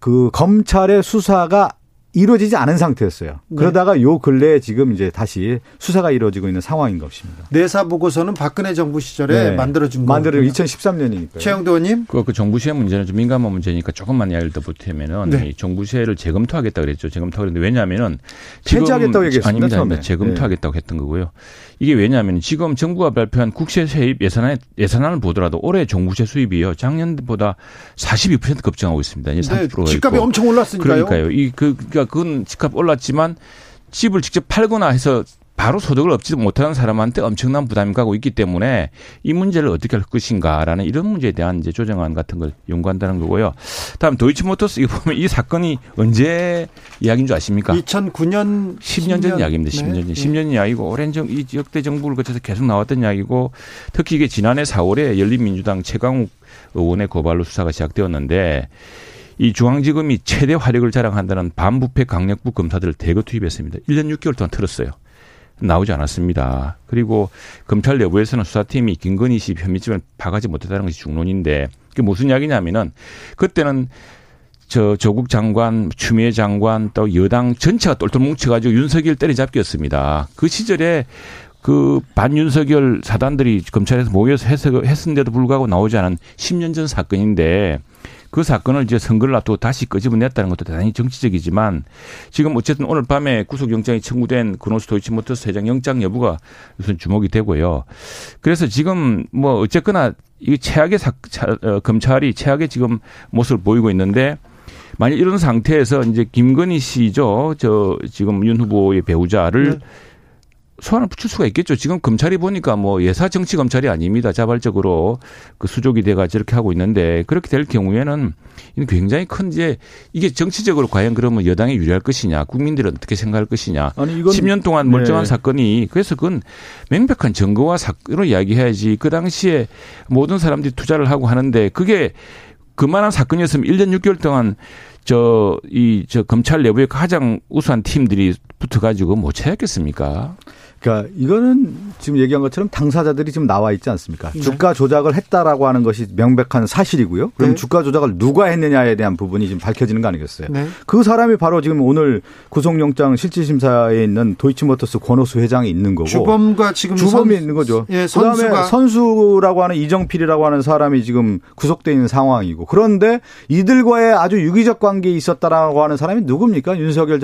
그 검찰의 수사가 이루어지지 않은 상태였어요. 그러다가 네. 요 근래에 지금 이제 다시 수사가 이루어지고 있는 상황인 것입니다. 내사 보고서는 박근혜 정부 시절에 네. 만들어진 2013년이니까요. 최영도 의원님. 그 정부세 문제는 좀 민감한 문제니까 조금만 이야기를 더 보태면은 네. 정부세를 재검토하겠다 그랬죠. 재검토하는데 왜냐하면은 폐지하겠다고 얘기했습니다. 아닙니다. 재검토하겠다고 했던 거고요. 이게 왜냐하면 지금 정부가 발표한 국세 세입 예산안을 보더라도 올해 정부세 수입이요 작년보다 42% 급증하고 있습니다. 이제 30%가 집값이 있고. 엄청 올랐으니까요. 그러니까요. 그건 집값 올랐지만 집을 직접 팔거나 해서 바로 소득을 얻지도 못하는 사람한테 엄청난 부담이 가고 있기 때문에 이 문제를 어떻게 할 것인가라는 이런 문제에 대한 이제 조정안 같은 걸 연구한다는 거고요. 다음 도이치모터스 이거 보면 이 사건이 언제 이야기인 줄 아십니까? 2009년 10년 전 이야기입니다. 10년 전 이야기고 오랜 이 역대 정부를 거쳐서 계속 나왔던 이야기고 특히 이게 지난해 4월에 열린민주당 최강욱 의원의 고발로 수사가 시작되었는데 이 중앙지검이 최대 화력을 자랑한다는 반부패 강력부 검사들을 대거 투입했습니다. 1년 6개월 동안 틀었어요. 나오지 않았습니다. 그리고 검찰 내부에서는 수사팀이 김건희 씨 혐의점을 파악하지 못했다는 것이 중론인데 그게 무슨 이야기냐면은 그때는 조국 장관, 추미애 장관 또 여당 전체가 똘똘 뭉쳐가지고 윤석열 때려잡기였습니다. 그 시절에 그 반윤석열 사단들이 검찰에서 모여서 했는데도 불구하고 나오지 않은 10년 전 사건인데 그 사건을 이제 선거를 앞두고 다시 끄집어냈다는 것도 대단히 정치적이지만 지금 어쨌든 오늘 밤에 구속영장이 청구된 권오수 도이치모터스 회장 영장 여부가 우선 주목이 되고요. 그래서 지금 뭐 어쨌거나 이 최악의 검찰이 최악의 지금 모습을 보이고 있는데 만약 이런 상태에서 이제 김건희 씨죠. 저 지금 윤 후보의 배우자를 소환을 붙일 수가 있겠죠. 지금 검찰이 보니까 뭐 예사 정치 검찰이 아닙니다. 자발적으로 그 수족이 돼가지고 이렇게 하고 있는데 그렇게 될 경우에는 굉장히 큰 이제 이게 정치적으로 과연 그러면 여당에 유리할 것이냐 국민들은 어떻게 생각할 것이냐. 아니 이건 10년 동안 멀쩡한 사건이 그래서 그건 명백한 증거와 사건으로 이야기해야지 그 당시에 모든 사람들이 투자를 하고 하는데 그게 그만한 사건이었으면 1년 6개월 동안 검찰 내부의 가장 우수한 팀들이 붙어가지고 못 찾았겠습니까? 그러니까 이거는 지금 얘기한 것처럼 당사자들이 지금 나와 있지 않습니까? 네. 주가 조작을 했다라고 하는 것이 명백한 사실이고요. 그럼 네. 주가 조작을 누가 했느냐에 대한 부분이 지금 밝혀지는 거 아니겠어요? 네. 그 사람이 바로 지금 오늘 구속영장 실질심사에 있는 도이치모터스 권오수 회장이 있는 거고. 주범과 지금 주범이 있는 거죠. 예, 그다음에 선수라고 하는 이정필이라고 하는 사람이 지금 구속돼 있는 상황이고. 그런데 이들과의 아주 유기적 관계에 있었다라고 하는 사람이 누굽니까? 윤석열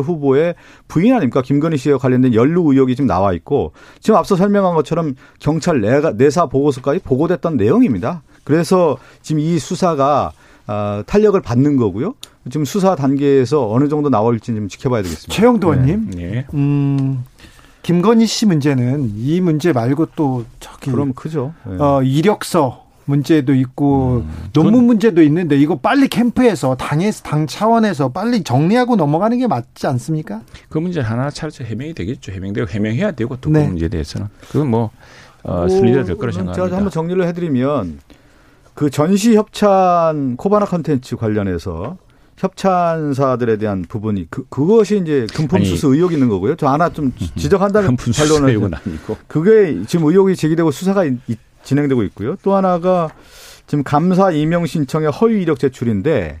후보의 부인 아닙니까? 김건희 씨와 관련된 의혹이 지금 나와 있고 지금 앞서 설명한 것처럼 경찰 내사 보고서까지 보고됐던 내용입니다. 그래서 지금 이 수사가 탄력을 받는 거고요. 지금 수사 단계에서 어느 정도 나올지 좀 지켜봐야 되겠습니다. 최영도 의원님. 네. 김건희 씨 문제는 이 문제 말고 또 그럼 크죠. 네. 이력서 문제도 있고 논문 문제도 있는데 이거 빨리 캠프에서 당 차원에서 빨리 정리하고 넘어가는 게 맞지 않습니까? 그 문제 하나 차차 해명이 되겠죠. 해명되고 해명해야 되고 또 그 문제에 대해서는 그건 뭐 슬리가 될 거라 생각합니다. 제가 한번 정리를 해드리면 그 전시 협찬 코바나 컨텐츠 관련해서 협찬사들에 대한 부분이 그것이 이제 금품수수 의혹이 있는 거고요. 저 하나 좀 지적한다면 반론을 의혹은 아니고 그게 지금 의혹이 제기되고 수사가 진행되고 있고요. 또 하나가 지금 감사 임용 신청의 허위 이력 제출인데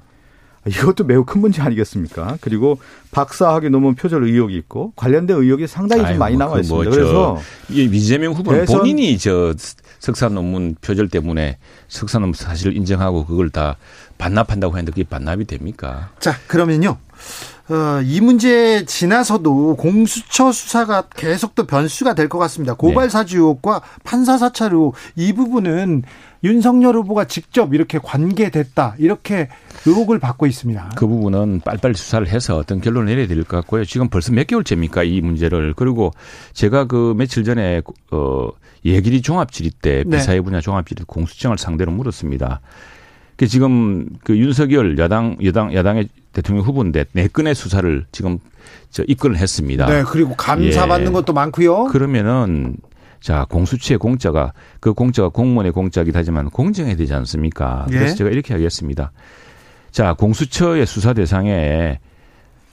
이것도 매우 큰 문제 아니겠습니까? 그리고 박사학위 논문 표절 의혹이 있고 관련된 의혹이 상당히 좀 많이 남아 있습니다. 그래서 이재명 후보는 본인이 석사 논문 표절 때문에 석사 논문 사실 인정하고 그걸 다 반납한다고 했는데 그게 반납이 됩니까? 자, 그러면요. 이 문제 지나서도 공수처 수사가 계속 또 변수가 될 것 같습니다. 고발사주 의혹과 판사사찰 의혹 이 부분은 윤석열 후보가 직접 이렇게 관계됐다 이렇게 의혹을 받고 있습니다. 그 부분은 빨리빨리 수사를 해서 어떤 결론을 내려야 될 것 같고요. 지금 벌써 몇 개월째입니까 이 문제를. 그리고 제가 그 며칠 전에 예길이 종합질의 때 비사회 분야 종합질의 공수청을 상대로 물었습니다. 그 지금 그 윤석열 야당의 대통령 후보인데 4건의 수사를 지금 입건을 했습니다. 네, 그리고 감사받는 것도 많고요. 그러면은 자 공수처의 공짜가 그 공짜가 공무원의 공짜이긴 하지만 공정해야 되지 않습니까? 그래서 제가 이렇게 하겠습니다. 자 공수처의 수사 대상에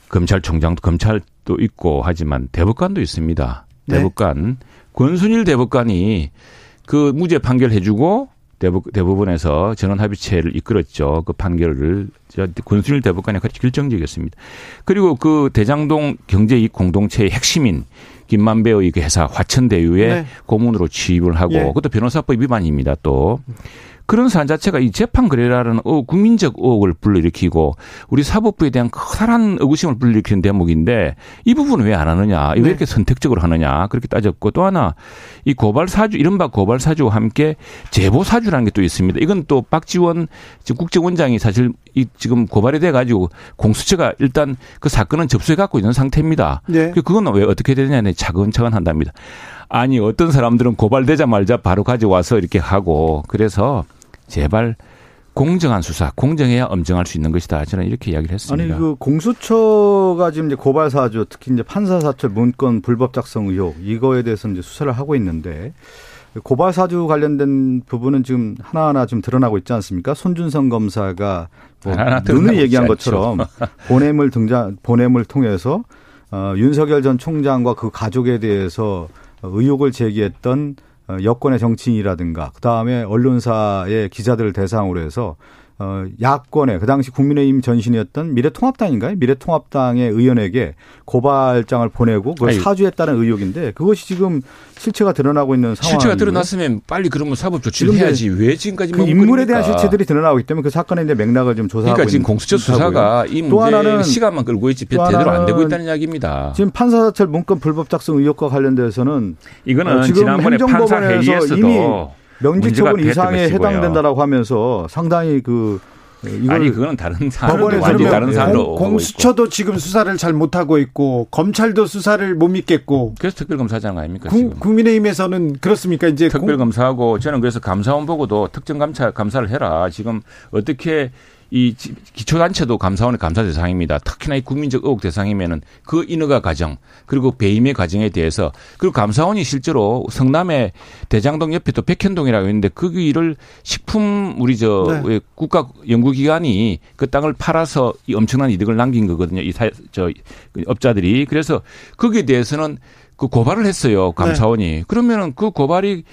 검찰총장도 검찰도 있고 하지만 대법관도 있습니다. 대법관 권순일 대법관이 그 무죄 판결해주고. 대법원에서 전원합의체를 이끌었죠. 그 판결을 권순일 대법관이 아주 결정적이었습니다. 그리고 그 대장동 경제이익 공동체의 핵심인 김만배의 그 회사 화천대유의 고문으로 취입을 하고 그것도 변호사법 위반입니다. 또 그런 사안 자체가 이 재판 거래라는 국민적 의혹을 불러일으키고 우리 사법부에 대한 커다란 의구심을 불러일으키는 대목인데 이 부분은 왜 안 하느냐, 네. 왜 이렇게 선택적으로 하느냐 그렇게 따졌고 또 하나 이 고발 사주 이른바 고발 사주와 함께 제보 사주라는 게 또 있습니다. 이건 또 박지원 국정원장이 사실 이 지금 고발이 돼가지고 공수처가 일단 그 사건은 접수해 갖고 있는 상태입니다. 네. 그건 왜 어떻게 되느냐는 차근차근 한답니다. 아니 어떤 사람들은 고발되자마자 바로 가져와서 이렇게 하고 그래서 제발 공정한 수사, 공정해야 엄정할 수 있는 것이다. 저는 이렇게 이야기를 했습니다. 아니 그 공수처가 지금 이제 고발 사주, 특히 이제 판사 사찰 문건 불법 작성 의혹 이거에 대해서 이제 수사를 하고 있는데 고발 사주 관련된 부분은 지금 하나하나 좀 드러나고 있지 않습니까? 손준성 검사가 뭐 누누이 얘기한 것처럼 보냄을 통해서 윤석열 전 총장과 그 가족에 대해서 의혹을 제기했던 여권의 정치인이라든가 그다음에 언론사의 기자들을 대상으로 해서 야권의 그 당시 국민의힘 전신이었던 미래통합당인가요? 미래통합당의 의원에게 고발장을 보내고 그걸 사주했다는 의혹인데 그것이 지금 실체가 드러나고 있는 상황입니다. 실체가 드러났으면 빨리 그런 거 사법 조치를 해야지. 왜 지금까지 그 인물에 대한 실체들이 드러나기 때문에 그 사건의 이제 맥락을 좀 조사하고 그러니까 지금 공수처 수사가 이 문제에 시간만 끌고 있지 제대로 안 되고 있다는 이야기입니다. 지금 판사 사찰 문건 불법 작성 의혹과 관련돼서는 이거는 지금 행정법원에서 이미 명직처분 이상에 해당된다라고 하면서 상당히 아니 그건 다른 사안으로 완전히 다른 사안으로 공수처도 지금 수사를 잘 못하고 있고 검찰도 수사를 못 믿겠고 그래서 특별검사장 아닙니까 지금 국민의힘에서는 그렇습니까 이제 특별검사하고 저는 그래서 감사원 보고도 특정감사를 해라 지금 어떻게 이 기초단체도 감사원의 감사 대상입니다. 특히나 이 국민적 의혹 대상이면은 그 인허가 과정 그리고 배임의 과정에 대해서 그리고 감사원이 실제로 성남의 대장동 옆에 또 백현동이라고 있는데 거기를 식품 우리 네. 국가 연구기관이 그 땅을 팔아서 이 엄청난 이득을 남긴 거거든요. 업자들이 그래서 거기에 대해서는 그 고발을 했어요. 감사원이 네. 그러면은 그 고발이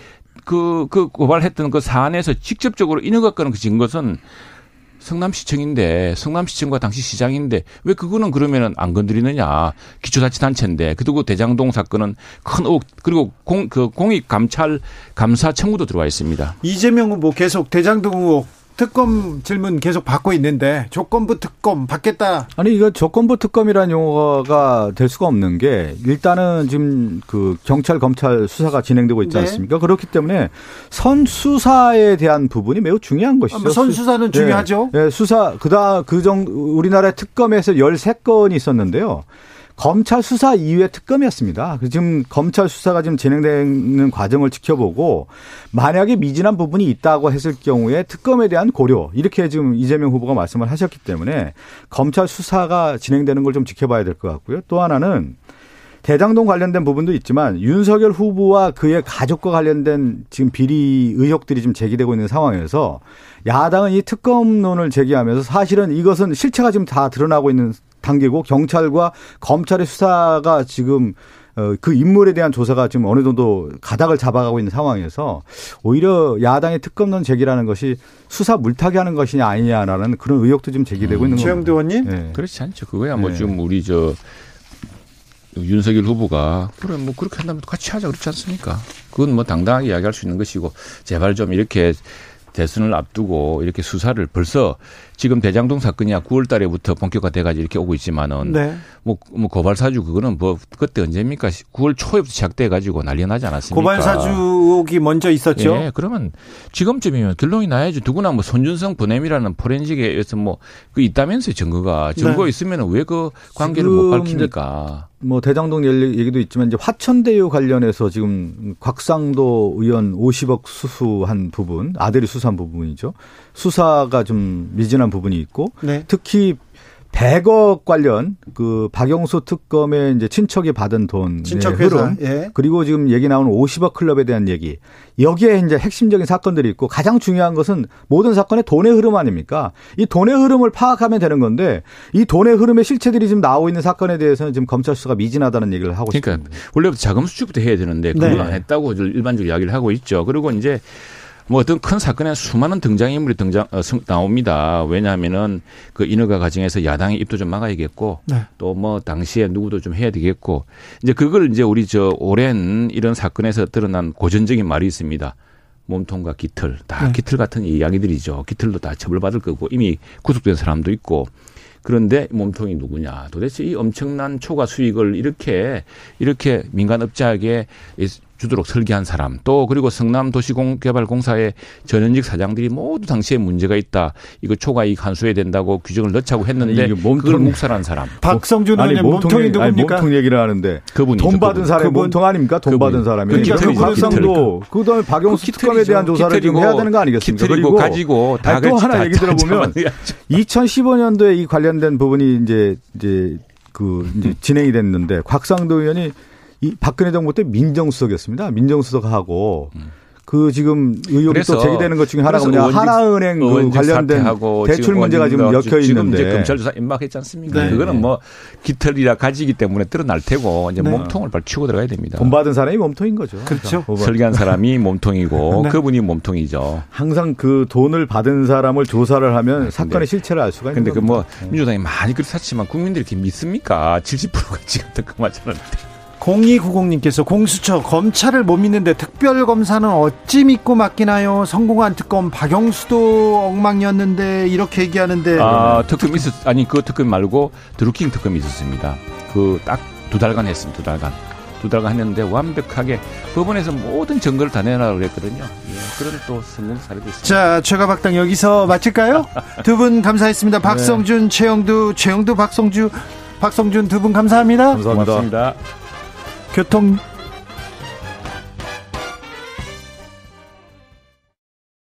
그 고발했던 그 사안에서 직접적으로 인허가 건을 진 것은 성남시청인데 성남시청과 당시 시장인데 왜 그거는 그러면 안 건드리느냐. 기초자치단체인데 그리고 대장동 사건은 큰 의혹 그리고 공익감찰감사 청구도 들어와 있습니다. 이재명 후보 계속 대장동 의혹 특검 질문 계속 받고 있는데 조건부 특검 받겠다. 아니 이거 조건부 특검이라는 용어가 될 수가 없는 게 일단은 지금 그 경찰 검찰 수사가 진행되고 있지 않습니까? 네. 그렇기 때문에 선수사에 대한 부분이 매우 중요한 것이죠. 선수사는 중요하죠. 네. 수사 우리나라의 특검에서 13건이 있었는데요. 검찰 수사 이후의 특검이었습니다. 지금 검찰 수사가 지금 진행되는 과정을 지켜보고 만약에 미진한 부분이 있다고 했을 경우에 특검에 대한 고려 이렇게 지금 이재명 후보가 말씀을 하셨기 때문에 검찰 수사가 진행되는 걸 좀 지켜봐야 될 것 같고요. 또 하나는 대장동 관련된 부분도 있지만 윤석열 후보와 그의 가족과 관련된 지금 비리 의혹들이 지금 제기되고 있는 상황에서 야당은 이 특검론을 제기하면서 사실은 이것은 실체가 지금 다 드러나고 있는 단계고 경찰과 검찰의 수사가 지금 그 인물에 대한 조사가 지금 어느 정도 가닥을 잡아가고 있는 상황에서 오히려 야당의 특검론 제기라는 것이 수사 물타기 하는 것이냐 아니냐라는 그런 의혹도 지금 제기되고 있는 최영도 겁니다. 최영도 의원님? 네. 그렇지 않죠. 그거야 뭐 지금 우리 윤석열 후보가 그래 뭐 그렇게 한다면 같이 하자 그렇지 않습니까? 그건 뭐 당당하게 이야기할 수 있는 것이고 제발 좀 이렇게 대선을 앞두고 이렇게 수사를 벌써 지금 대장동 사건이야 9월 달에부터 본격화돼가지고 이렇게 오고 있지만은 네. 뭐 고발 사주 그거는 뭐 그때 언제입니까? 9월 초에부터 시작돼가지고 난리 나지 않았습니까? 고발 사주기 먼저 있었죠. 네, 그러면 지금쯤이면 결론이 나야지. 누구나 뭐 손준성 보냄이라는 포렌식에 의해서 뭐 그 있다면서요 증거가 네. 있으면 왜 그 관계를 못 밝힙니까? 뭐 대장동 얘기도 있지만 이제 화천대유 관련해서 지금 곽상도 의원 50억 수수한 부분 아들이 수수한 부분이죠. 수사가 좀 미진한 부분이 있고 네. 특히 100억 관련 그 박영수 특검의 이제 친척이 받은 돈의 흐름 예. 그리고 지금 얘기 나오는 50억 클럽에 대한 얘기 여기에 이제 핵심적인 사건들이 있고 가장 중요한 것은 모든 사건의 돈의 흐름 아닙니까? 이 돈의 흐름을 파악하면 되는 건데 이 돈의 흐름의 실체들이 지금 나오고 있는 사건에 대해서는 지금 검찰 수사가 미진하다는 얘기를 하고 있습니다. 그러니까 싶습니다. 원래부터 자금 수축부터 해야 되는데 그걸 네. 안 했다고 일반적으로 이야기를 하고 있죠. 그리고 이제 뭐 어떤 큰 사건에 수많은 등장인물이 나옵니다. 왜냐하면은 그 인허가 과정에서 야당의 입도 좀 막아야겠고 네. 또 뭐 당시에 누구도 좀 해야 되겠고 이제 그걸 이제 우리 오랜 이런 사건에서 드러난 고전적인 말이 있습니다. 몸통과 깃털, 다 네. 깃털 같은 이야기들이죠. 깃털도 다 처벌받을 거고 이미 구속된 사람도 있고. 그런데 몸통이 누구냐. 도대체 이 엄청난 초과 수익을 이렇게 민간업자에게 주도록 설계한 사람, 또 그리고 성남도시개발공사의 전현직 사장들이 모두 당시에 문제가 있다. 이거 초과이익 환수해야 된다고 규정을 넣자고 했는데 아니, 그걸 묵살한 사람. 박성준 의원님 몸통이 누굽니까? 몸통 얘기를 하는데 그분이죠. 돈 받은 사람이 몸통 아닙니까? 돈 받은 사람이. 그러니까 곽상도 그다음에 박영수 특검에 대한 조사를 좀 해야 되는 거 아니겠습니까? 그리고 가지고 다 또 하나 얘기 들어보면 2015년도에 이 관련된 부분이 이제 진행이 됐는데 곽상도 의원이 이 박근혜 정부 때 민정수석이었습니다. 민정수석하고 그 지금 의혹이 또 제기되는 것 중에 하나가 뭐냐. 하나은행 그 관련된 대출 문제가 지금 엮여 있는데. 지금 검찰 조사 임박했지 않습니까? 네. 그거는 뭐 깃털이라 가지기 때문에 드러날 테고 이제 네. 몸통을 치고 들어가야 됩니다. 돈 받은 사람이 몸통인 거죠. 그렇죠. 그러니까. 설계한 사람이 몸통이고 네. 그분이 몸통이죠. 항상 그 돈을 받은 사람을 조사를 하면 네. 사건의 실체를 알 수가 있는 거죠. 그런데 그 뭐 민주당이 많이 그렇지만 국민들이 이렇게 믿습니까? 70%가 지금 득감하잖아요. 0290님께서 공수처 검찰을 못 믿는데 특별검사는 어찌 믿고 맡기나요? 성공한 특검 박영수도 엉망이었는데 이렇게 얘기하는데. 아 특검 있었 아니 그 특검 말고 드루킹 특검이 있었습니다. 그 딱 2달간 했습니다. 2달간. 2달간 했는데 완벽하게 법원에서 모든 증거를 다 내놔라 그랬거든요. 예, 그런 또 성공 사례도 있습니다. 자 최가박당 여기서 마칠까요? 두 분 감사했습니다. 박성준, 네. 최영도 박성준 두 분 감사합니다. 감사합니다. 고맙습니다. 교통